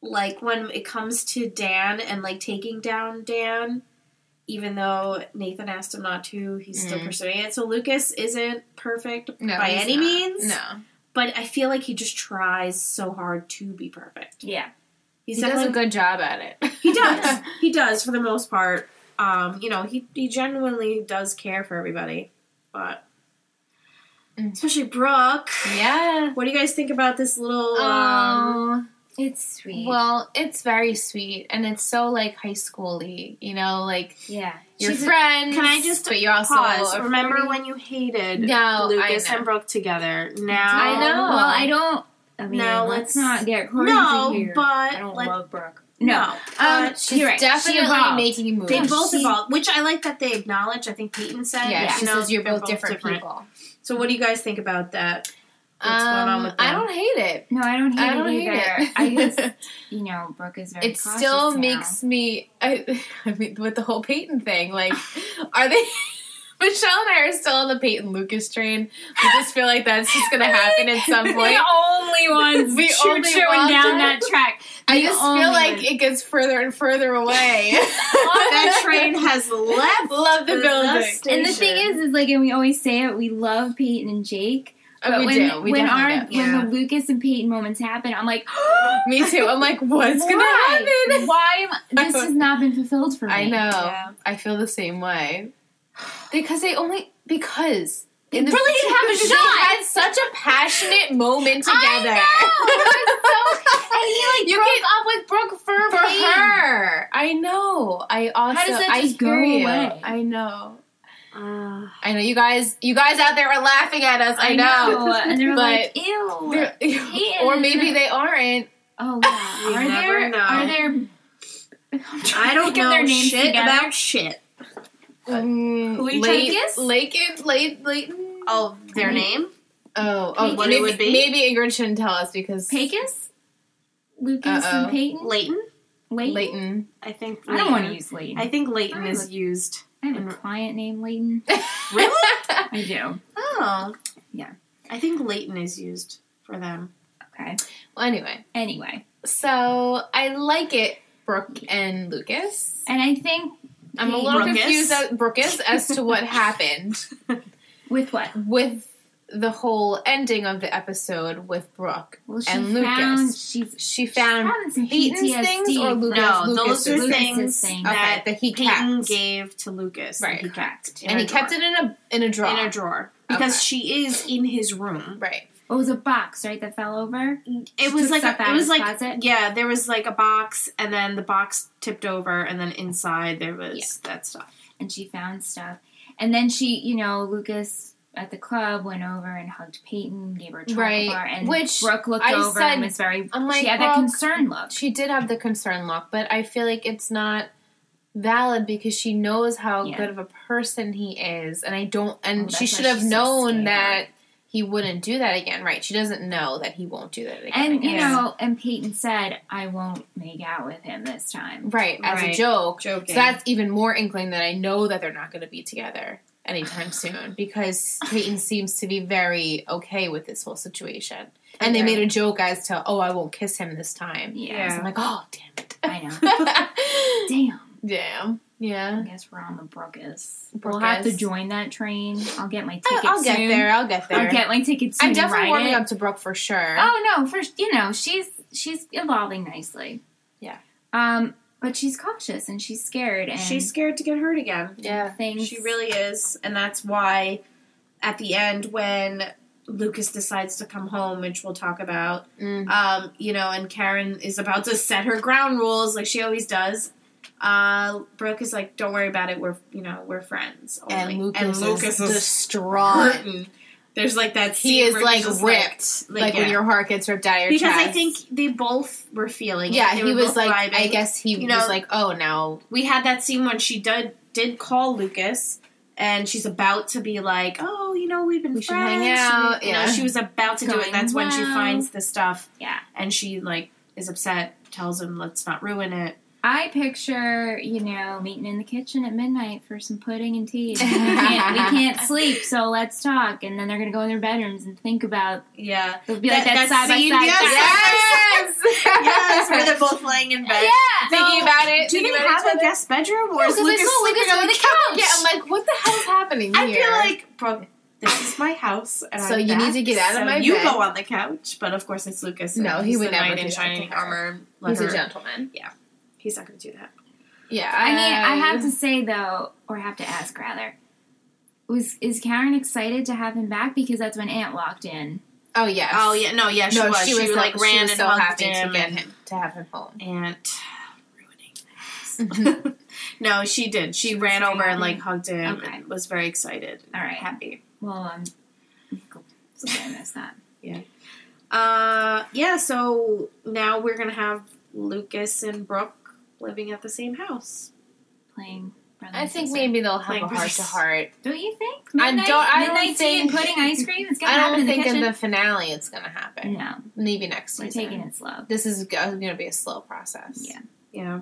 Like, when it comes to Dan and, like, taking down Dan, even though Nathan asked him not to, he's mm. still pursuing it. So Lucas isn't perfect no, by any not. means. No. But I feel like he just tries so hard to be perfect. Yeah. He's he does a good job at it. He does. He does, for the most part. Um, you know, he, he genuinely does care for everybody. But... Mm. Especially Brooke. Yeah. What do you guys think about this little... Um, It's sweet. Well, it's very sweet, and it's so, like, high school-y, you know, like, yeah, your friends. Can I just but you're also pause? Remember when you hated no, Lucas and Brooke together? Now I know. Well, I don't. I mean, now let's, let's not get crazy no, here. But I don't let, love Brooke. No, no. Um, she's right. definitely she making a move. They both she, evolved, which I like that they acknowledge. I think Peyton said, "Yeah, she knows you're both, both different, different people." So, what do you guys think about that? What's um, going on with I don't hate it. No, I don't hate I don't it either. Hate it. I just, you know, Brooke is very It cautious still now. Makes me, I, I mean, with the whole Peyton thing, like, are they, Michelle and I are still on the Peyton Lucas train. We just feel like that's just going to happen at some point. The only ones we chewing down that track. The I just feel like one. It gets further and further away. That train has left love the building. The and the thing is, is like, and we always say it, we love Peyton and Jake. But oh, we when, do. We when our do. Yeah. when the Lucas and Peyton moments happen, I'm like, me too. I'm like, what's going to happen? Why am, this has not been fulfilled for me? I know. Yeah. I feel the same way. Because they only because they in the really didn't have a shot. They had such a passionate moment together. I know. And he like you broke get, up with Brooke for, for her. I know. I also. How does that just I go away? You. I know. Uh, I know you guys. You guys out there are laughing at us. I, I know, know. And they're like, "Ew." They're, ew. Or maybe they aren't. Oh, wow. are, there, know. are there? Are there? I don't know their names shit together. About shit. Um, Who are you Lake, Lake, Lake, Lake. Oh, their name. Oh, oh, what maybe, it would be? Maybe Ingrid shouldn't tell us because Pecos, Lucas, uh-oh. and Peyton, Leighton, Leighton. I think Leighton. I don't want to use Leighton. I think Leighton I is look. used. I have a client named Leighton. Really? I do. Oh. Yeah. I think Leighton is used for them. Okay. Well, anyway. Anyway. So, I like it, Brooke and Lucas. And I think... I'm a little Brookus. confused, at Brookus, as to what happened. With what? With the whole ending of the episode with Brooke well, she and found, Lucas. She, she found Peyton's things or Lucas? No, Lucas those are things that, that he Peyton kept. gave to Lucas. Right. He kept. And he drawer. kept it in a in a drawer. In a drawer. Because okay. she is in his room. Right. It was a box, right, that fell over? It she was like, a, it was like, closet. yeah, there was like a box and then the box tipped over and then inside there was yeah. that stuff. And she found stuff. And then she, you know, Lucas... at the club, went over and hugged Peyton, gave her a chocolate bar, and Which Brooke looked I over said, and was very... I'm like, she had that concern look. She did have the concern look, but I feel like it's not valid because she knows how yeah. good of a person he is, and I don't... And oh, she should have known so that he wouldn't do that again, right? She doesn't know that he won't do that again. And, you know, and Peyton said, I won't make out with him this time. Right, as right. a joke. Joking. So that's even more inkling that I know that they're not going to be together anytime soon, because Peyton seems to be very okay with this whole situation. And okay. they made a joke as to, oh, I won't kiss him this time. Yeah. So I'm like, oh, damn it. I know. Damn. Damn. Yeah. I guess we're on the Brookus. Brookus. We'll have to join that train. I'll get my ticket I'll, I'll soon. I'll get there. I'll get there. I'll get my ticket soon. I'm definitely warming it. up to Brooke for sure. Oh, no. For, you know, she's she's evolving nicely. Yeah. Um... But she's cautious and she's scared. And she's scared to get hurt again. Yeah. Things. She really is. And that's why at the end when Lucas decides to come home, which we'll talk about. Mm. Um, you know, and Karen is about to set her ground rules like she always does. Uh, Brooke is like, don't worry about it. We're, you know, we're friends. Only. And Lucas, and Lucas is, is distraught. Hurting. There's like that scene he is where like ripped, like, like, like yeah. when your heart gets ripped out of your because chest. Because I think they both were feeling yeah, it. Yeah, he was like, vibing. I guess he you was know, like, oh no. We had that scene when she did did call Lucas, and she's about to be like, oh, you know, we've been we friends. Hang out. She, yeah. You know, she was about to Going do it. That's well. When she finds the stuff. Yeah, and she like is upset. Tells him, let's not ruin it. I picture, you know, meeting in the kitchen at midnight for some pudding and tea. And we, can't, we can't sleep, so let's talk. And then they're going to go in their bedrooms and think about... Yeah. It'll be that, like that, that side scene, by side. Yes! Yes! Yes! Where they're both laying in bed. Yeah! Thinking no, about it. Do they have a guest bedroom? Or no, is Lucas sleeping on the couch? couch? Yeah, I'm like, what the hell is happening here? I feel like, bro, this is my house. And so I'm you back, need to get out so of my you bed. You go on the couch. But of course it's Lucas. No, he would never do in shining armor. He's a gentleman. Yeah. He's not going to do that. Yeah. I mean, I have to say, though, or have to ask, rather, was is Karen excited to have him back? Because that's when Aunt walked in. Oh, yeah. Oh, yeah. No, yeah, she no, was. She, she was, like, ran she was and so hugged happy him to get him, to have him home. Aunt ruining this. Mm-hmm. No, she did. She, she ran over happy. and, like, hugged him okay. and was very excited. All right. Happy. Well, um, cool. So I missed that. Yeah. Uh, yeah, so now we're going to have Lucas and Brooke living at the same house. Playing. I think maybe they'll have a heart-to-heart. Don't you think? Midnight, I don't, I don't midnight think... Midnight tea and pudding ice cream? It's going to happen I don't in think the in the finale it's going to happen. No. Maybe next season. We're taking it slow. This is going to be a slow process. Yeah. Yeah.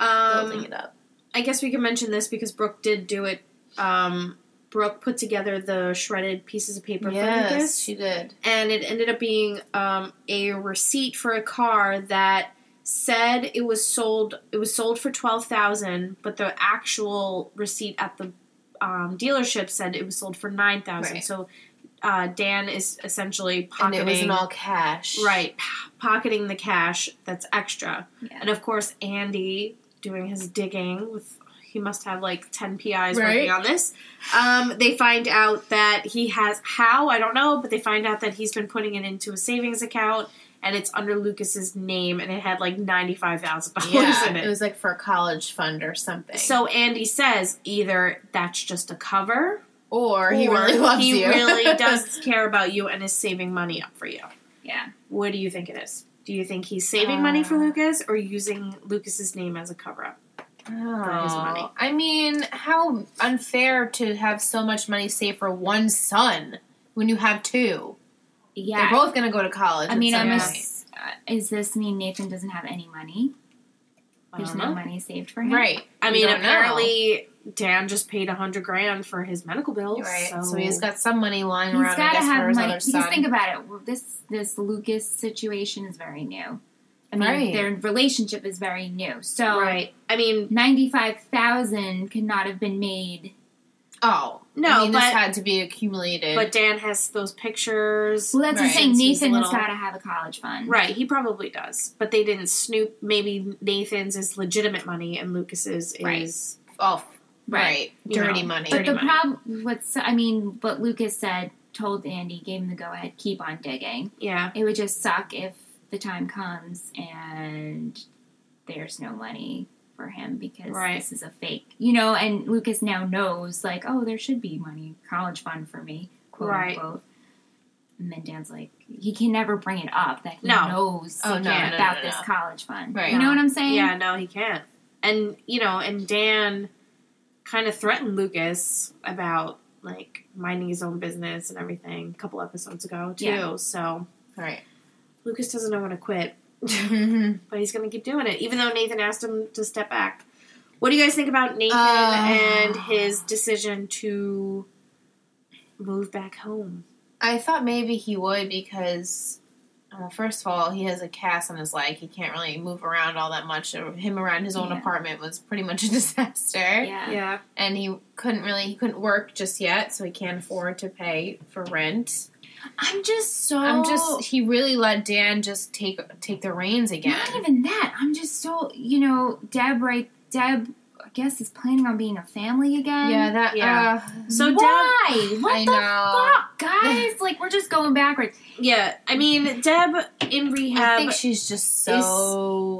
Um, Building it up. I guess we can mention this because Brooke did do it. Um, Brooke put together the shredded pieces of paper yes, for Lucas. Yes, she did. And it ended up being um, a receipt for a car that... Said it was sold. It was sold for twelve thousand, but the actual receipt at the um, dealership said it was sold for nine thousand. Right. So uh, Dan is essentially pocketing. And it wasn't all cash, right? Pocketing the cash that's extra, yeah. And of course Andy doing his digging. With he must have like ten P Is right. working on this. Um, they find out that he has how I don't know, but they find out that he's been putting it into a savings account. And it's under Lucas's name, and it had, like, ninety-five thousand dollars yeah, in it. It was, like, for a college fund or something. So Andy says either that's just a cover, or he or really loves he you. He really does care about you and is saving money up for you. Yeah. What do you think it is? Do you think he's saving uh, money for Lucas, or using Lucas's name as a cover-up oh, for his money? I mean, how unfair to have so much money saved for one son when you have two. Yeah. They're both going to go to college. I mean, I'm a, is this mean Nathan doesn't have any money? There's no know. money saved for him? Right. I mean, apparently know. Dan just paid one hundred grand for his medical bills. Right. So, so he's got some money lying he's around, gotta I guess, have for his money. Other son. Because think about it. Well, this, this Lucas situation is very new. I mean, right. their relationship is very new. So right. I mean, ninety-five thousand dollars could not have been made... Oh, no, I mean, but... this had to be accumulated. But Dan has those pictures. Well, that's right. the thing. Nathan little... has got to have a college fund. Right, he probably does. But they didn't snoop. Maybe Nathan's is legitimate money and Lucas's right. is... Oh, right. right. Dirty know. money. But Dirty the problem... What's, I mean, what Lucas said, told Andy, gave him the go-ahead, keep on digging. Yeah. It would just suck if the time comes and there's no money... for him because right. this is a fake, you know, and Lucas now knows, like, oh, there should be money, college fund for me, quote right. unquote. And then Dan's like, he can never bring it up that he no. knows oh, he no, can't no, about no, no, this no. college fund. Right. You know what I'm saying? Yeah, no, he can't. And, you know, and Dan kind of threatened Lucas about, like, minding his own business and everything a couple episodes ago, too. Yeah. So, right. Lucas doesn't know when to quit. But he's going to keep doing it, even though Nathan asked him to step back. What do you guys think about Nathan uh, and his decision to move back home? I thought maybe he would because, well, first of all, he has a cast on his leg. He can't really move around all that much. Him around his own yeah. apartment was pretty much a disaster. Yeah. yeah. And he couldn't really, he couldn't work just yet, so he can't afford to pay for rent. I'm just so... I'm just... He really let Dan just take take the reins again. Not even that. I'm just so... You know, Deb, right... Deb I guess is planning on being a family again. Yeah, that, yeah. Uh, so why? Deb, what I the know. fuck, guys? Like, we're just going backwards. Yeah, I mean, Deb in rehab. I think she's just so,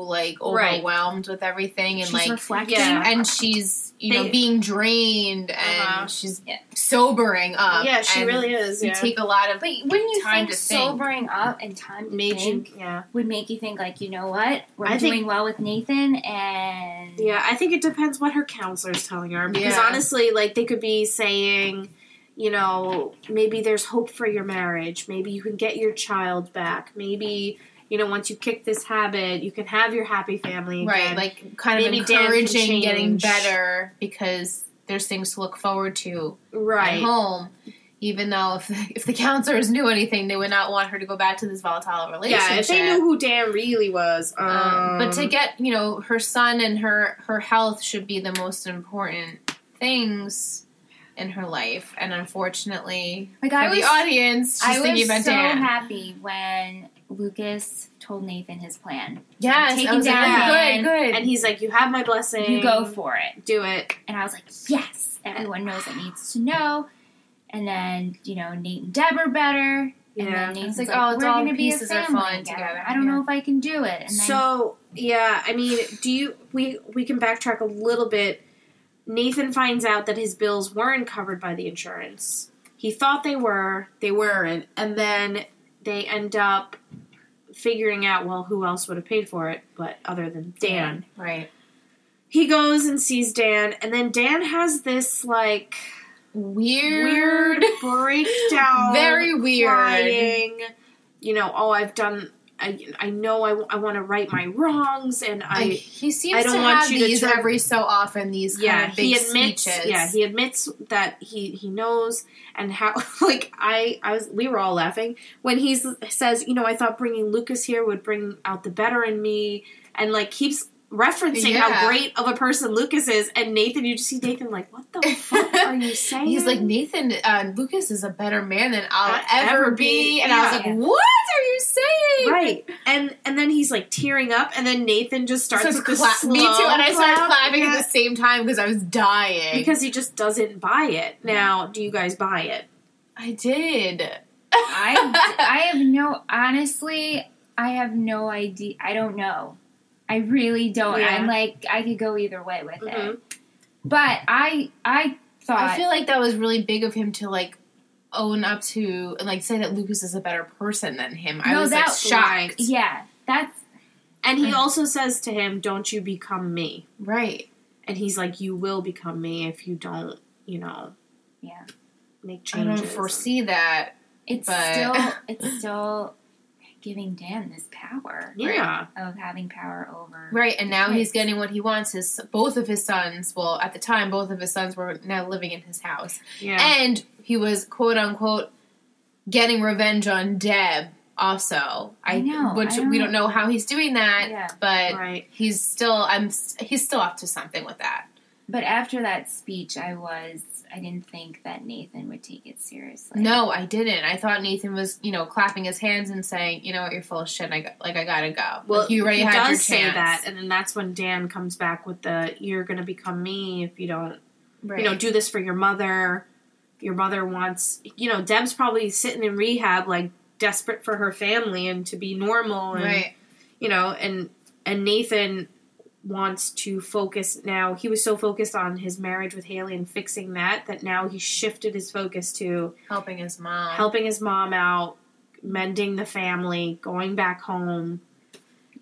is, like, overwhelmed right. with everything. And, she's like, reflecting. Yeah. And she's, you they, know, being drained. And uh-huh. she's yeah. sobering up. Yeah, she and really is. You yeah. take a lot of but wouldn't you time think to sobering think. up and time to Made think you, yeah. would make you think, like, you know what? We're I doing think, well with Nathan and... Yeah, I think it depends what her counselor's telling her. Because yeah. honestly, like, they could be saying, you know, maybe there's hope for your marriage. Maybe you can get your child back. Maybe, you know, once you kick this habit, you can have your happy family again. Right, like, kind maybe of encouraging getting better because there's things to look forward to right. at home. Even though if if the counselors knew anything, they would not want her to go back to this volatile relationship. Yeah, if they knew who Dan really was. Um, um, but to get, you know, her son and her, her health should be the most important things in her life. And unfortunately, like I for was, the audience, she's I thinking about so Dan. I was so happy when Lucas told Nathan his plan. Yes, taking I was down like, Dan, good, good. And he's like, you have my blessing. You go for it. Do it. And I was like, yes, everyone knows it needs to know. And then, you know, Nate and Deb are better. Yeah. And then Nate's like, like, oh, it's we're all gonna be a family together. I don't yeah. know if I can do it. And then, so, yeah, I mean, do you, we, we can backtrack a little bit. Nathan finds out that his bills weren't covered by the insurance. He thought they were. They weren't. And then they end up figuring out, well, who else would have paid for it, but other than Dan. Dan. Right. He goes and sees Dan. And then Dan has this, like... Weird, weird breakdown, very weird. Crying, you know, oh, I've done. I I know I, I want to right my wrongs, and I. Like, he seems I don't to want have you these to turn, every so often. These kind yeah, of big he admits. Speeches. Yeah, he admits that he he knows, and how like I I was we were all laughing when he says, you know, I thought bringing Lucas here would bring out the better in me, and like keeps. Referencing yeah. how great of a person Lucas is, and Nathan, you just see Nathan like, what the fuck are you saying? He's like, Nathan, uh, Lucas is a better man than I'll ever, ever be. be. And yeah. I was like, what are you saying? Right. And and then he's like tearing up, and then Nathan just starts so with cla- this slow Me too, and I started clapping at, at the same time because I was dying. Because he just doesn't buy it. Now, do you guys buy it? I did. I I have no, honestly, I have no idea. I don't know. I really don't. Yeah. I'm like, I could go either way with mm-hmm. it. But I I thought... I feel like that was really big of him to, like, own up to and, like, say that Lucas is a better person than him. I no, was, that, like, shocked. Yeah, that's... And he uh, also says to him, don't you become me. Right. And he's like, you will become me if you don't, you know... Yeah. Make changes. I don't foresee that, It's but... still... It's still... giving Dan this power yeah. right, of having power over... Right, and now kids. He's getting what he wants. His Both of his sons, well, at the time, both of his sons were now living in his house. Yeah. And he was, quote-unquote, getting revenge on Deb also. I, I know. Which I don't we don't know how he's doing that, yeah. but right. he's still I'm he's still up to something with that. But after that speech, I was... I didn't think that Nathan would take it seriously. No, I didn't. I thought Nathan was, you know, clapping his hands and saying, you know what, you're full of shit. I got, like, I gotta go. Well, like, you already he had does your chance. Say that, and then that's when Dan comes back with the, you're gonna become me if you don't, right. you know, do this for your mother. Your mother wants, you know, Deb's probably sitting in rehab, like, desperate for her family and to be normal. And, right. You know, and and Nathan... wants to focus now. He was so focused on his marriage with Haley and fixing that, that now he shifted his focus to helping his mom, helping his mom out, mending the family, going back home.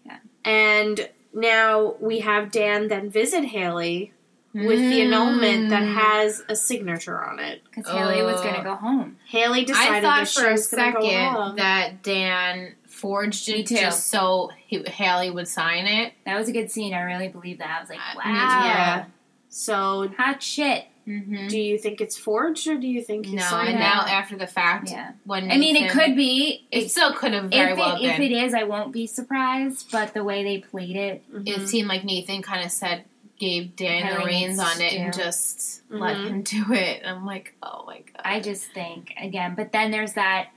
Yeah. And now we have Dan then visit Haley with mm. the annulment that has a signature on it. Because oh. Haley was going to go home. Haley decided that she was going to go home. I thought for a second that Dan... forged it just so he, Haley would sign it. That was a good scene. I really believe that. I was like, wow. Yeah. So hot shit. Mm-hmm. Do you think it's forged or do you think he no, signed it? No, and now after the fact, yeah. when I mean, it could be. It, it still could have very it, well been. If it is, I won't be surprised, but the way they played it. Mm-hmm. It seemed like Nathan kind of said, gave Dan the reins on it do. and just mm-hmm. let him do it. And I'm like, oh my God. I just think, again, but then there's that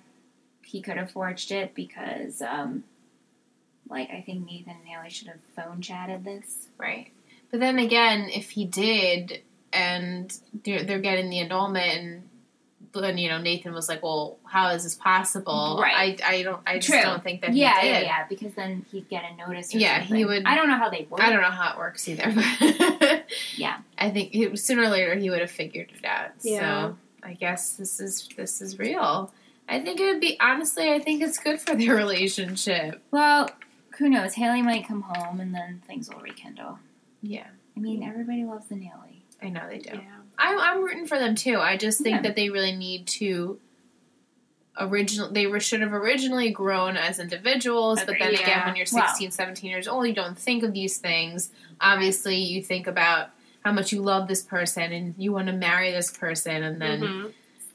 he could have forged it because, um, like, I think Nathan and Haley should have phone chatted this. Right. But then again, if he did, and they're, they're getting the annulment, and, and, you know, Nathan was like, well, how is this possible? Right. I, I don't, I just True. don't think that yeah, he did. Yeah, yeah, because then he'd get a notice or yeah, something. He would. I don't know how they work. I don't know how it works either. But yeah. I think he, sooner or later he would have figured it out. Yeah. So I guess this is this is real. I think it would be, honestly, I think it's good for their relationship. Well, who knows? Haley might come home and then things will rekindle. Yeah. I mean, everybody loves the Haley. I know they do. Yeah. I'm, I'm rooting for them, too. I just think yeah. that they really need to original. They were, should have originally grown as individuals, Agreed. but then yeah. again, when you're sixteen, wow. seventeen years old, you don't think of these things. Obviously, you think about how much you love this person and you want to marry this person, and then... Mm-hmm.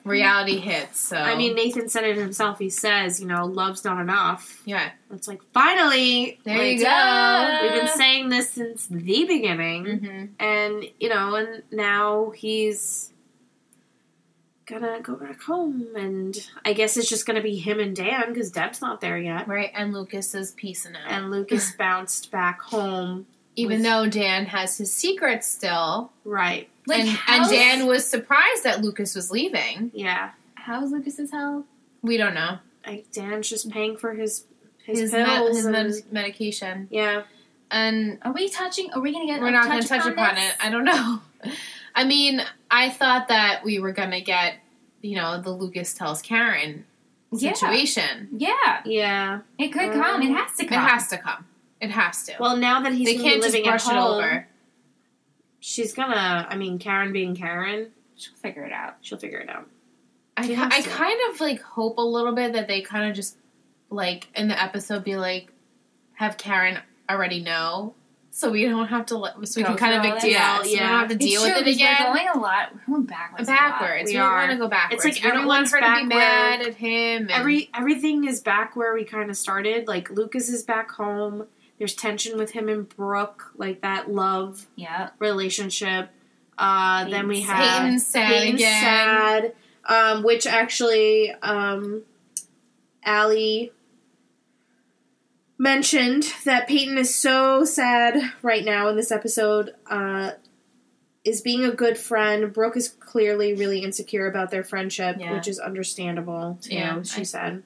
Reality hits, so... I mean, Nathan said it himself. He says, you know, love's not enough. Yeah. It's like, finally! There you go! go! We've been saying this since the beginning. Mm-hmm. And, you know, and now he's gonna go back home. And I guess it's just gonna be him and Dan, because Deb's not there yet. Right, and Lucas is peacing out. And Lucas bounced back home. Even with... though Dan has his secret still. Right. Like and, and Dan was surprised that Lucas was leaving. Yeah. How's Lucas's health? We don't know. Like Dan's just paying for his his, his pills, med- his and, med- medication. Yeah. And are we touching? Are we gonna get? We're like, not touch gonna touch upon, upon it. I don't know. I mean, I thought that we were gonna get, you know, the Lucas tells Karen situation. Yeah. Yeah. It could um, come. It has to come. It has to come. It has to. Well, now that he's they can't living just brush at home, it over. She's gonna, I mean, Karen being Karen, she'll figure it out. She'll figure it out. I, I kind of, like, hope a little bit that they kind of just, like, in the episode be like, have Karen already know, so we don't have to, let, so we Go can kind of, deal, yeah, so yeah. we don't have to deal it's with true, it again. We're going a lot, we're going backwards Backwards. We, we are. don't want to go backwards. It's like we don't want her to be mad at him. And every Everything is back where we kind of started. Like, Lucas is back home. There's tension with him and Brooke, like that love yeah. relationship. Uh, then we have Peyton sad Peyton's again. Sad, um, which actually um, Allie mentioned that Peyton is so sad right now in this episode, uh, is being a good friend. Brooke is clearly really insecure about their friendship, yeah. which is understandable. Yeah, know, she I, said.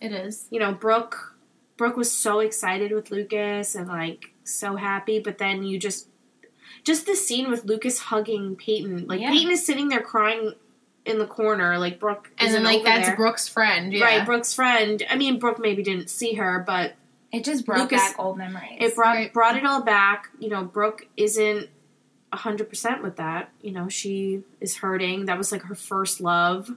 It is. You know, Brooke... Brooke was so excited with Lucas and, like, so happy, but then you just... Just the scene with Lucas hugging Peyton. Like, yeah. Peyton is sitting there crying in the corner, like, Brooke And then, like, that's there. Brooke's friend, yeah. Right, Brooke's friend. I mean, Brooke maybe didn't see her, but... It just brought Lucas, back old memories. It brought right. brought it all back. You know, Brooke isn't one hundred percent with that. You know, she is hurting. That was, like, her first love,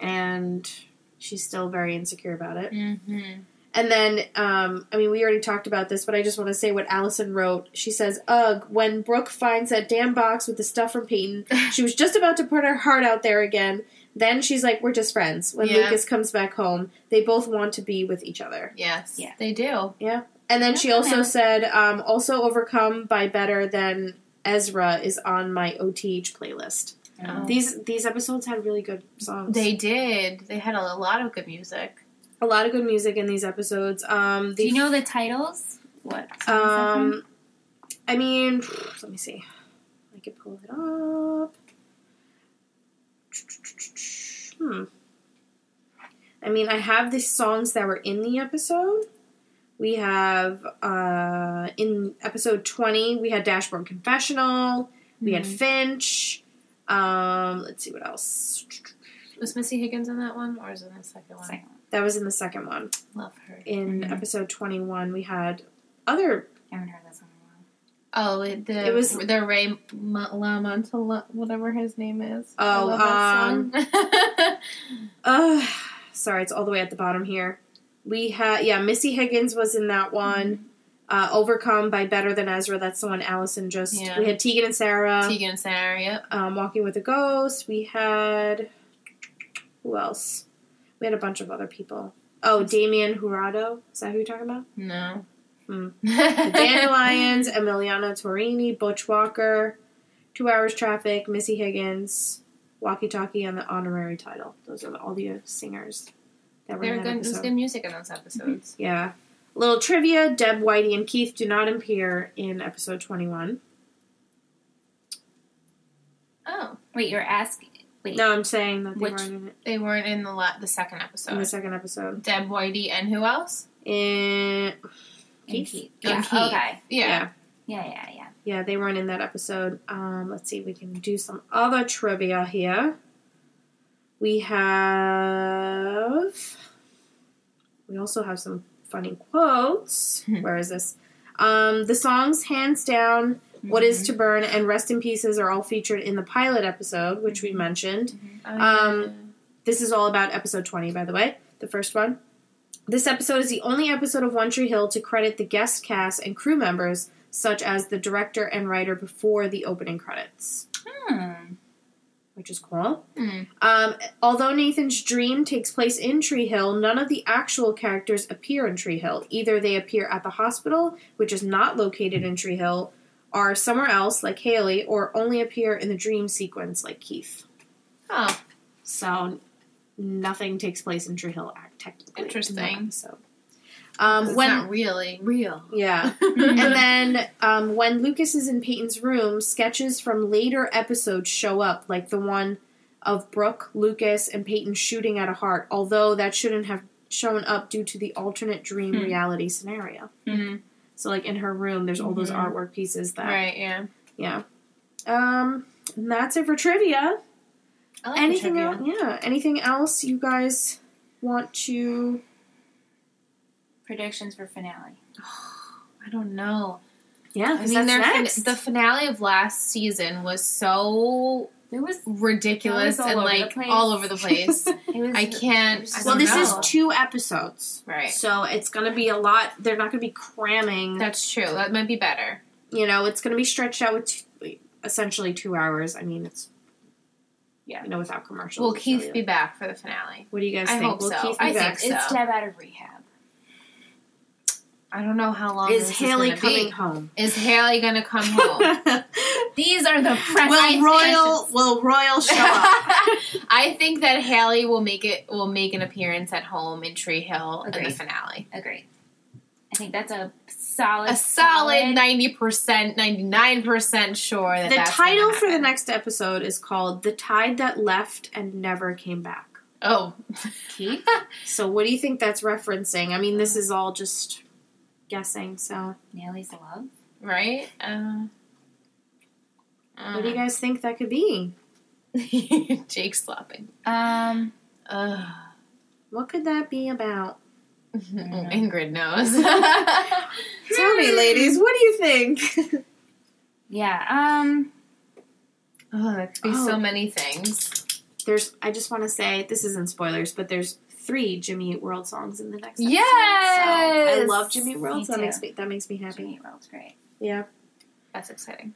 and she's still very insecure about it. Mm-hmm. And then, um, I mean, we already talked about this, but I just want to say what Allison wrote. She says, ugh, when Brooke finds that damn box with the stuff from Peyton, she was just about to put her heart out there again. Then she's like, we're just friends. When yeah. Lucas comes back home, they both want to be with each other. Yes, yeah. they do. Yeah. And then yeah, she also yeah. said, um, also overcome by Better Than Ezra is on my O T H playlist. Oh. These, these episodes had really good songs. They did. They had a lot of good music. A lot of good music in these episodes. Um, the Do you know the titles? What? Um, I mean, let me see. I can pull it up. Hmm. I mean, I have the songs that were in the episode. We have, uh, in episode twenty, we had Dashboard Confessional. Mm-hmm. We had Finch. Um, let's see what else. Was Missy Higgins in that one, or is it in the second one? Second one. That was in the second one. Love her. In mm-hmm. episode twenty-one, we had other... I haven't heard that song in a while. Oh, the, it was... The Ray LaMonte... Whatever his name is. Oh, um... uh, sorry, it's all the way at the bottom here. We had... Yeah, Missy Higgins was in that one. Mm-hmm. Uh, Overcome by Better Than Ezra. That's the one Allison just... Yeah. We had Tegan and Sarah. Tegan and Sarah, yep. Um, Walking with a Ghost. We had... Who else? We had a bunch of other people. Oh, Damian Jurado. Is that who you're talking about? No. Hmm. The Dandelions, Emiliana Torini, Butch Walker, Two Hours Traffic, Missy Higgins, Walkie Talkie, and the honorary title. Those are all the singers that were They're in that good, episode. There's good music in those episodes. Mm-hmm. Yeah. A little trivia. Deb, Whitey, and Keith do not appear in episode twenty-one. Oh. Wait, you're asking... Wait. No, I'm saying that they Which, weren't in it. They weren't in the la- the second episode. In the second episode. Deb, Whitey, and who else? And... And Keith. Yeah. And Keith. Okay. Yeah. Yeah, yeah, yeah. Yeah, they weren't in that episode. Um, let's see, we can do some other trivia here. We have... We also have some funny quotes. Where is this? Um, the songs, hands down... Mm-hmm. What Is to Burn and Rest in Pieces are all featured in the pilot episode, which we mentioned. Mm-hmm. Oh, um, yeah. This is all about episode twenty, by the way, the first one. This episode is the only episode of One Tree Hill to credit the guest cast and crew members, such as the director and writer, before the opening credits. Hmm. Which is cool. Mm. Um, although Nathan's dream takes place in Tree Hill, none of the actual characters appear in Tree Hill. Either they appear at the hospital, which is not located in Tree Hill, are somewhere else, like Haley, or only appear in the dream sequence, like Keith. Oh. So, nothing takes place in Tree Hill, technically. Interesting. So, um, it's when, not really real. Yeah. And then, um, when Lucas is in Peyton's room, sketches from later episodes show up, like the one of Brooke, Lucas, and Peyton shooting at a heart, although that shouldn't have shown up due to the alternate dream hmm. reality scenario. Mm-hmm. So, like, in her room, there's all those mm-hmm. artwork pieces that... Right, yeah. Yeah. Um, and that's it for trivia. I like Anything trivia. Else? Yeah. Anything else you guys want to... Predictions for finale. Oh, I don't know. Yeah, because I mean, that's next. Fin- the finale of last season was so... It was ridiculous and, like, all over the place. was, I can't... I well, this know. is two episodes. Right. So it's going to be a lot... They're not going to be cramming... That's true. That might be better. You know, it's going to be stretched out with two, essentially two hours. I mean, it's... Yeah. You know, without commercials. Will Keith really be back for the finale? What do you guys I think? I hope Will so. Keith be I back? think so. It's Deb out of rehab. I don't know how long is Haley is coming be. home. Is Haley going to come home? These are the press. Will Royal Will Royal show up? I think that Haley will make it. Will make an appearance at home in Tree Hill Agreed. in the finale. Agreed. I think that's a solid, a solid ninety percent, ninety nine percent sure that the that's title for the next episode is called "The Tide That Left and Never Came Back." Oh, Keith. So, what do you think that's referencing? I mean, this is all just guessing, so Nelly's love, right? Uh, uh, what do you guys think that could be? Jake's slopping. Um, uh, what could that be about? Ingrid knows. Tell me, ladies, what do you think? Yeah. Um. Oh, that could be oh. so many things. There's. I just want to say this isn't spoilers, but there's three Jimmy Eat World songs in the next episode. Yes! So I love Jimmy Eat World. Me so that makes me, that makes me happy. Jimmy Eat World's great. Yeah. That's exciting.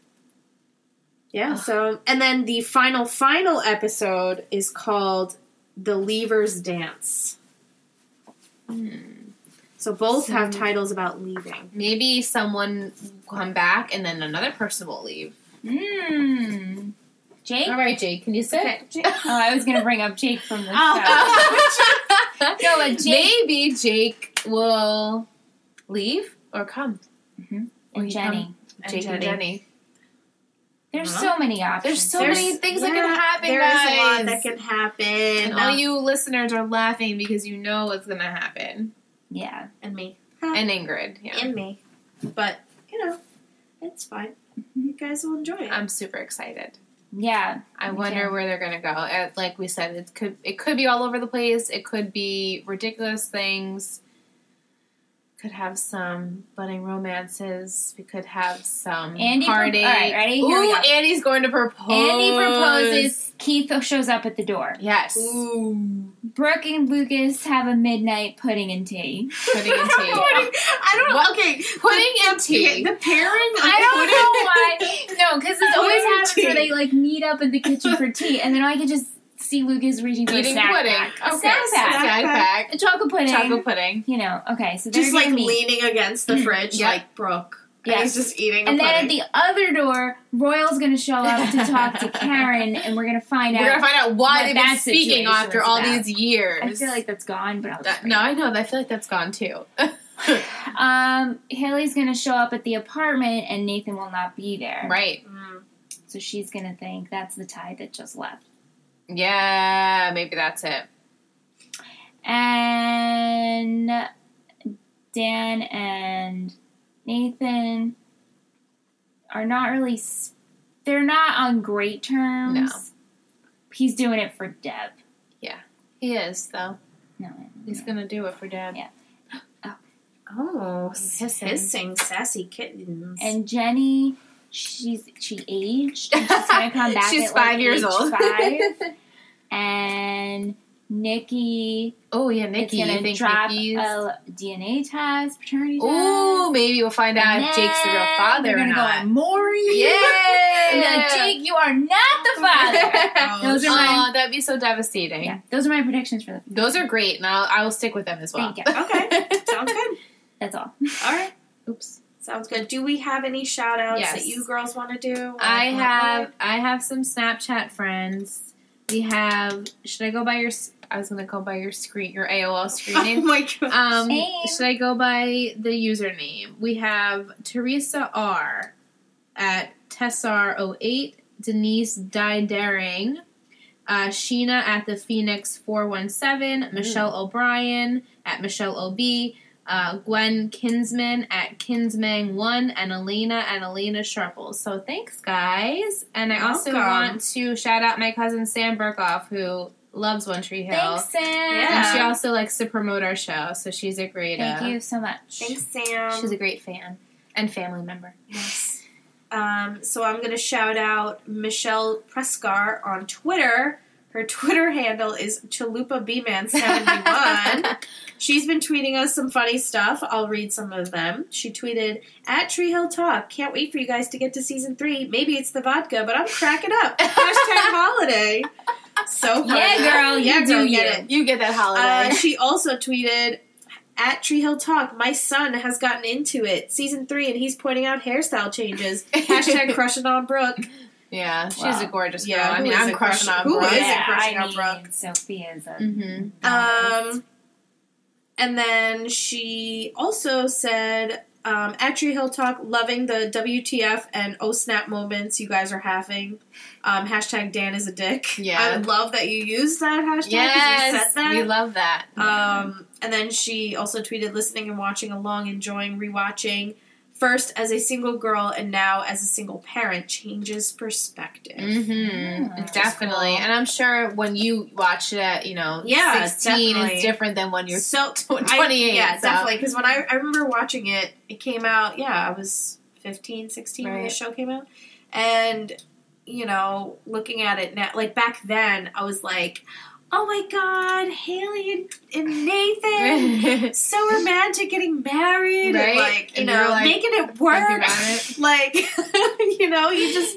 Yeah, Ugh. so... And then the final, final episode is called The Leaver's Dance. Mm. So both so, have titles about leaving. Maybe someone will come back and then another person will leave. Mm. Jake? All right, Jake, can you sit? Okay. Jake. Oh, I was going to bring up Jake from the show. Oh. No, but Jake, maybe Jake will leave or come. Mm-hmm. Or Jenny. Come. Jake and Jenny. Jenny. There's uh-huh. so many options. There's so There's, many things yeah, that can happen, there guys. There's a lot that can happen. And all you listeners are laughing because you know what's going to happen. Yeah. And me. Huh. And Ingrid. Yeah. And me. But, you know, it's fine. You guys will enjoy it. I'm super excited. Yeah, I wonder too. where they're gonna go. Like we said, it could it could be all over the place. It could be ridiculous things. Could have some budding romances. We could have some Andy party. Pro- all right, ready? Here Ooh, we go. Andy's going to propose. Andy proposes. Keith shows up at the door. Yes. Ooh. Brooke and Lucas have a midnight pudding and tea. Pudding and tea. pudding, I don't know. What? Okay, pudding the, and tea. The, the pairing. Like, I don't know why. No, because it always happens where they like meet up in the kitchen for tea, and then I can just see Lucas reaching for Eating a snack pudding. pack. A okay. snack, snack pack. pack. A chocolate pudding. Chocolate pudding. You know. Okay, so just like meet. leaning against the fridge, yep. like Brooke. Yeah, he's just eating. And a then pudding. At the other door, Royal's going to show up to talk to Karen, and we're going to find out. We're going to find out why they've been speaking after all about. these years. I feel like that's gone, but I'll that, no, I know. I feel like that's gone too. um, Haley's going to show up at the apartment, and Nathan will not be there. Right. Mm. So she's going to think that's the tide that just left. Yeah, maybe that's it. And Dan and Nathan are not really... They're not on great terms. No. He's doing it for Deb. Yeah. He is, though. No. He's going to do it for Deb. Yeah. Oh. Oh. Hissing. Hissing sassy kittens. And Jenny... She's she aged. And she's gonna come back. She's at five like years old. Five. And Nikki. Oh yeah, Nikki. Gonna you think drop Nikki's... a D N A test, paternity test. Oh, maybe we'll find out and if Jake's the real father or not. We're gonna go at Maury. Yeah. Like, Jake, you are not the father. Those are my. Oh, that'd be so devastating. Yeah. Those are my predictions for the. Future. Those are great, and I'll I will stick with them as well. Thank you. Okay, sounds good. That's all. All right. Oops. Sounds good. Do we have any shout-outs yes. that you girls want to do? I have way? I have some Snapchat friends. We have... Should I go by your... I was going to go by your screen, your A O L screen name. Oh, my gosh. Um, should I go by the username? We have Teresa R. at Tessar zero eight, Denise Didaring, uh, Sheena at the Phoenix four one seven, mm. Michelle O'Brien at Michelle O B, Uh, Gwen Kinsman at Kinsman one, and Elena and Elena Sharples. So thanks, guys. And I Welcome. also want to shout out my cousin Sam Burkoff, who loves One Tree Hill. Thanks, Sam. Yeah. And she also likes to promote our show, so she's a great... Thank uh, you so much. Thanks, Sam. She's a great fan and family member. Yes. Um, so I'm going to shout out Michelle Prescar on Twitter. Her Twitter handle is Chalupa B Man seventy-one. She's been tweeting us some funny stuff. I'll read some of them. She tweeted, at Tree Hill Talk, can't wait for you guys to get to season three. Maybe it's the vodka, but I'm cracking up. Hashtag holiday. So funny. Yeah, girl. Yeah, you girl, do get you. It. You get that holiday. Uh, she also tweeted, at Tree Hill Talk, my son has gotten into it. Season three, and he's pointing out hairstyle changes. Hashtag crushing on Brooke. Yeah, she's wow. a gorgeous girl. Yeah, I mean, I'm crushing on Brooke. Who isn't yeah, crushing on Brooke? I mean, Sophia's a... Mm-hmm. Um, and then she also said, um, at Tree Hill Talk, loving the W T F and oh snap moments you guys are having. Um, hashtag Dan is a dick. Yeah. I love that you used that hashtag because yes, you said that. We love that. Um, yeah. And then she also tweeted, listening and watching along, enjoying, rewatching. First as a single girl and now as a single parent changes perspective. Mm-hmm. Yeah, definitely. Cool. And I'm sure when you watch it at, you know, yeah, sixteen, definitely. It's different than when you're so, twenty-eight. I, yeah, so. Definitely. Because when I, I remember watching it, it came out, yeah, I was fifteen, sixteen right. when the show came out. And, you know, looking at it now, like back then, I was like... Oh my God, Haley and, and Nathan, so romantic getting married, right? And like, you and know, like, making it work, it. Like, you know, you just,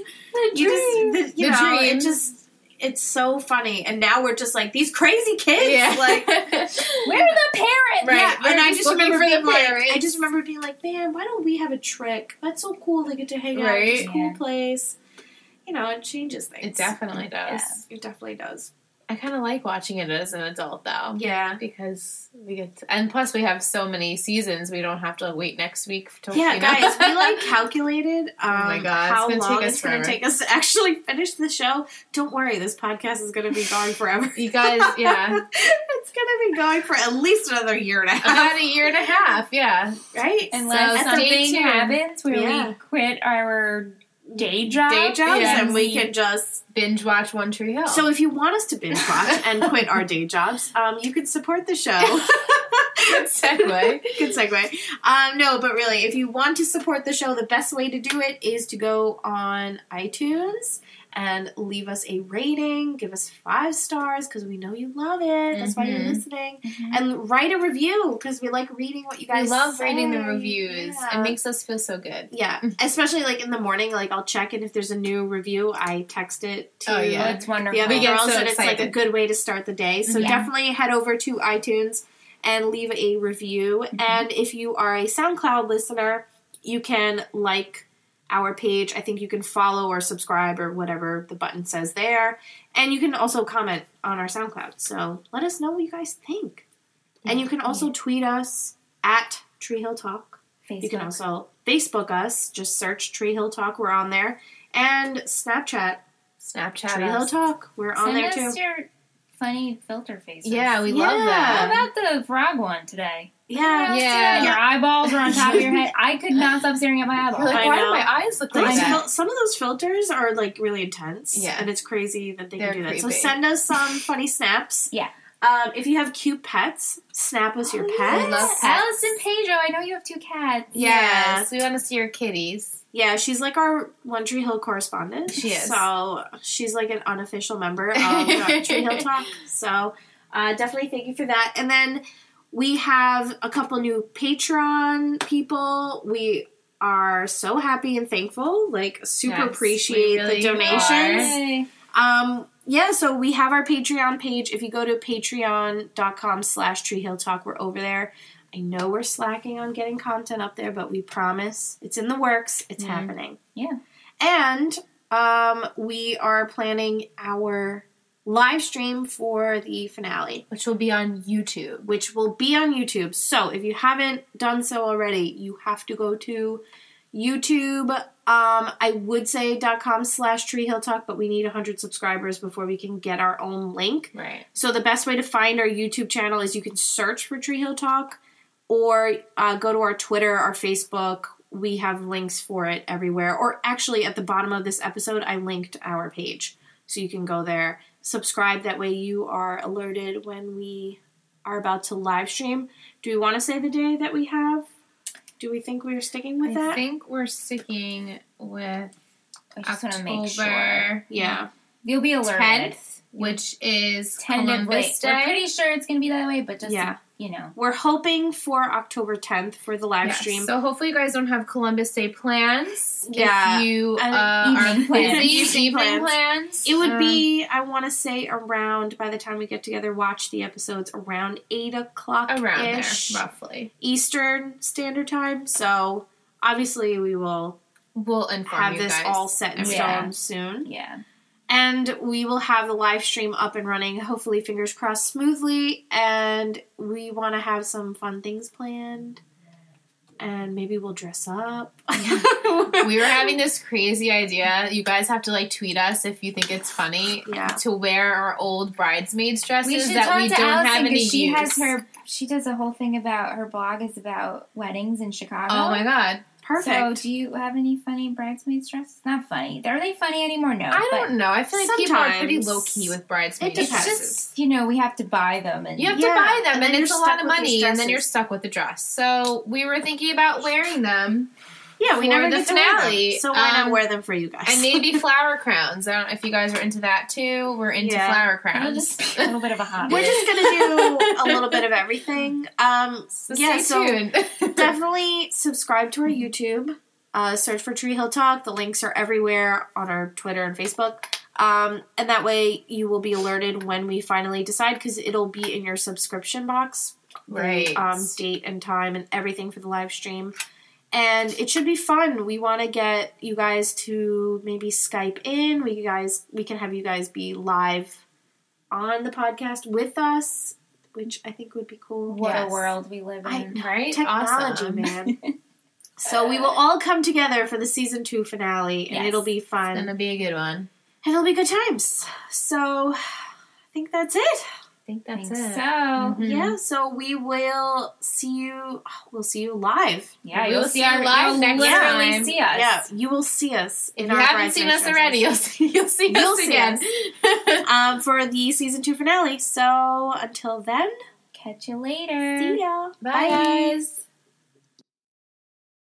you just, the, you the know, dream. It just, it's so funny, and now we're just like, these crazy kids, yeah. like, where are the parents? Right, yeah, and I just remember being the like, I just remember being like, man, why don't we have a trick? That's so cool, they get to hang right? out at this yeah. cool place, you know, it changes things. It definitely does. Yeah. It definitely does. I kind of like watching it as an adult, though. Yeah. Because we get to, and plus we have so many seasons, we don't have to wait next week. To, yeah, you know? Guys, we like calculated um, oh my God, how it's long it's going to take us to actually finish the show. Don't worry, this podcast is going to be gone forever. You guys, yeah. It's going to be going for at least another year and a half. About a year and a half, yeah. Right? Unless so something happens where yeah. we quit our... Day jobs, Day jobs yes. and we can just binge watch One Tree Hill. So if you want us to binge watch and quit our day jobs, um, you can support the show. Good segue. Good segue. Um, no, but really, if you want to support the show, the best way to do it is to go on iTunes and leave us a rating. Give us five stars because we know you love it. That's mm-hmm. why you're listening. Mm-hmm. And write a review because we like reading what you guys say. We love say. reading the reviews. Yeah. It makes us feel so good. Yeah. Especially like in the morning, like I'll check and if there's a new review, I text it to oh, yeah. the other we get girls so and excited. It's like a good way to start the day. So yeah. definitely head over to iTunes and leave a review. Mm-hmm. And if you are a SoundCloud listener, you can like our page. I think you can follow or subscribe or whatever the button says there. And you can also comment on our SoundCloud. So let us know what you guys think. And you can also tweet us at Tree Hill Talk. Facebook. You can also Facebook us. Just search Tree Hill Talk. We're on there. And Snapchat. Snapchat Tree us. Hill Talk. We're Send on there, us too. Your funny filter faces. Yeah, we yeah. love that. How about the frog one today? Yeah. yeah. Your eyeballs are on top of your head. I could not stop staring at my eyeballs. Like, why do my eyes look like that? Fil- some of those filters are, like, really intense. Yeah. And it's crazy that they They're can do creepy. that. So send us some funny snaps. Yeah. Um, if you have cute pets, snap us oh, your pets. I love pets. Alice and Pedro, I know you have two cats. Yes. yes. We want to see your kitties. Yeah, she's like our One Tree Hill correspondent. She is. So she's like an unofficial member of uh, Tree Hill Talk. So uh, definitely thank you for that. And then we have a couple new Patreon people. We are so happy and thankful. Like, super yes, appreciate really the donations. Are. Um. Yeah, so we have our Patreon page. If you go to patreon.com slash Tree Hill Talk, we're over there. I know we're slacking on getting content up there, but we promise. It's in the works. It's mm. happening. Yeah. And um, we are planning our live stream for the finale. Which will be on YouTube. Which will be on YouTube. So if you haven't done so already, you have to go to YouTube. Um, I would say .com slash Tree Hill Talk, but we need one hundred subscribers before we can get our own link. Right. So the best way to find our YouTube channel is you can search for Tree Hill Talk or uh, go to our Twitter, our Facebook. We have links for it everywhere. Or actually, at the bottom of this episode, I linked our page. So you can go there, subscribe. That way you are alerted when we are about to live stream. Do we want to say the day that we have? Do we think we're sticking with I that? I think we're sticking with I just October. Make sure. Yeah. You'll be alerted. tenth, which is Columbus Day. We're pretty sure it's going to be that way, but just, yeah. you know. We're hoping for October tenth for the live yes. stream. So hopefully you guys don't have Columbus Day plans. Yeah. If you um, uh, are busy, plans. evening plans. plans. It would um, be, I want to say, around, by the time we get together, watch the episodes, around eight o'clock Around there, roughly. Eastern Standard Time. So, obviously, we will we'll inform have you this guys. all set in stone yeah. soon. Yeah. And we will have the live stream up and running, hopefully, fingers crossed, smoothly. And we want to have some fun things planned. And maybe we'll dress up. We were having this crazy idea. You guys have to, like, tweet us if you think it's funny yeah. to wear our old bridesmaids dresses we that we don't Allison, have any she use. Has her, she does a whole thing about, her blog is about weddings in Chicago. Oh, my God. Perfect. So, do you have any funny bridesmaids dresses? Not funny. Are they funny anymore? No. I don't know. I feel like people are pretty low-key with bridesmaids dresses. It's just, you know, we have to buy them. And you have yeah, to buy them, and, and it's a lot of money, and then you're stuck with the dress. So, we were thinking about wearing them Yeah, we never the get finale. Them, so, why um, not wear them for you guys? And maybe flower crowns. I don't know if you guys are into that, too. We're into yeah. flower crowns. Just a little bit of a hobby. We're just going to do a little bit of everything. Um, so yeah, stay so tuned. Definitely subscribe to our YouTube. Uh, search for Tree Hill Talk. The links are everywhere on our Twitter and Facebook. Um, and that way you will be alerted when we finally decide, because it'll be in your subscription box. Right. The, um, date and time and everything for the live stream. And it should be fun. We want to get you guys to maybe Skype in. We guys, we can have you guys be live on the podcast with us, which I think would be cool. What yes. a world we live in, I know. Right? Technology, awesome. Man. So we will all come together for the season two finale, and yes. it'll be fun. It's going to be a good one. And it'll be good times. So I think that's it. I think that's I think it. So mm-hmm. yeah, so we will see you. We'll see you live. Yeah, you'll see our live next literally time. See us. Yeah, you will see us. If in you our haven't seen us dresses. Already, you'll see. You'll see you'll us see again us. um, for the season two finale. So until then, catch you later. See ya. Bye, Bye guys.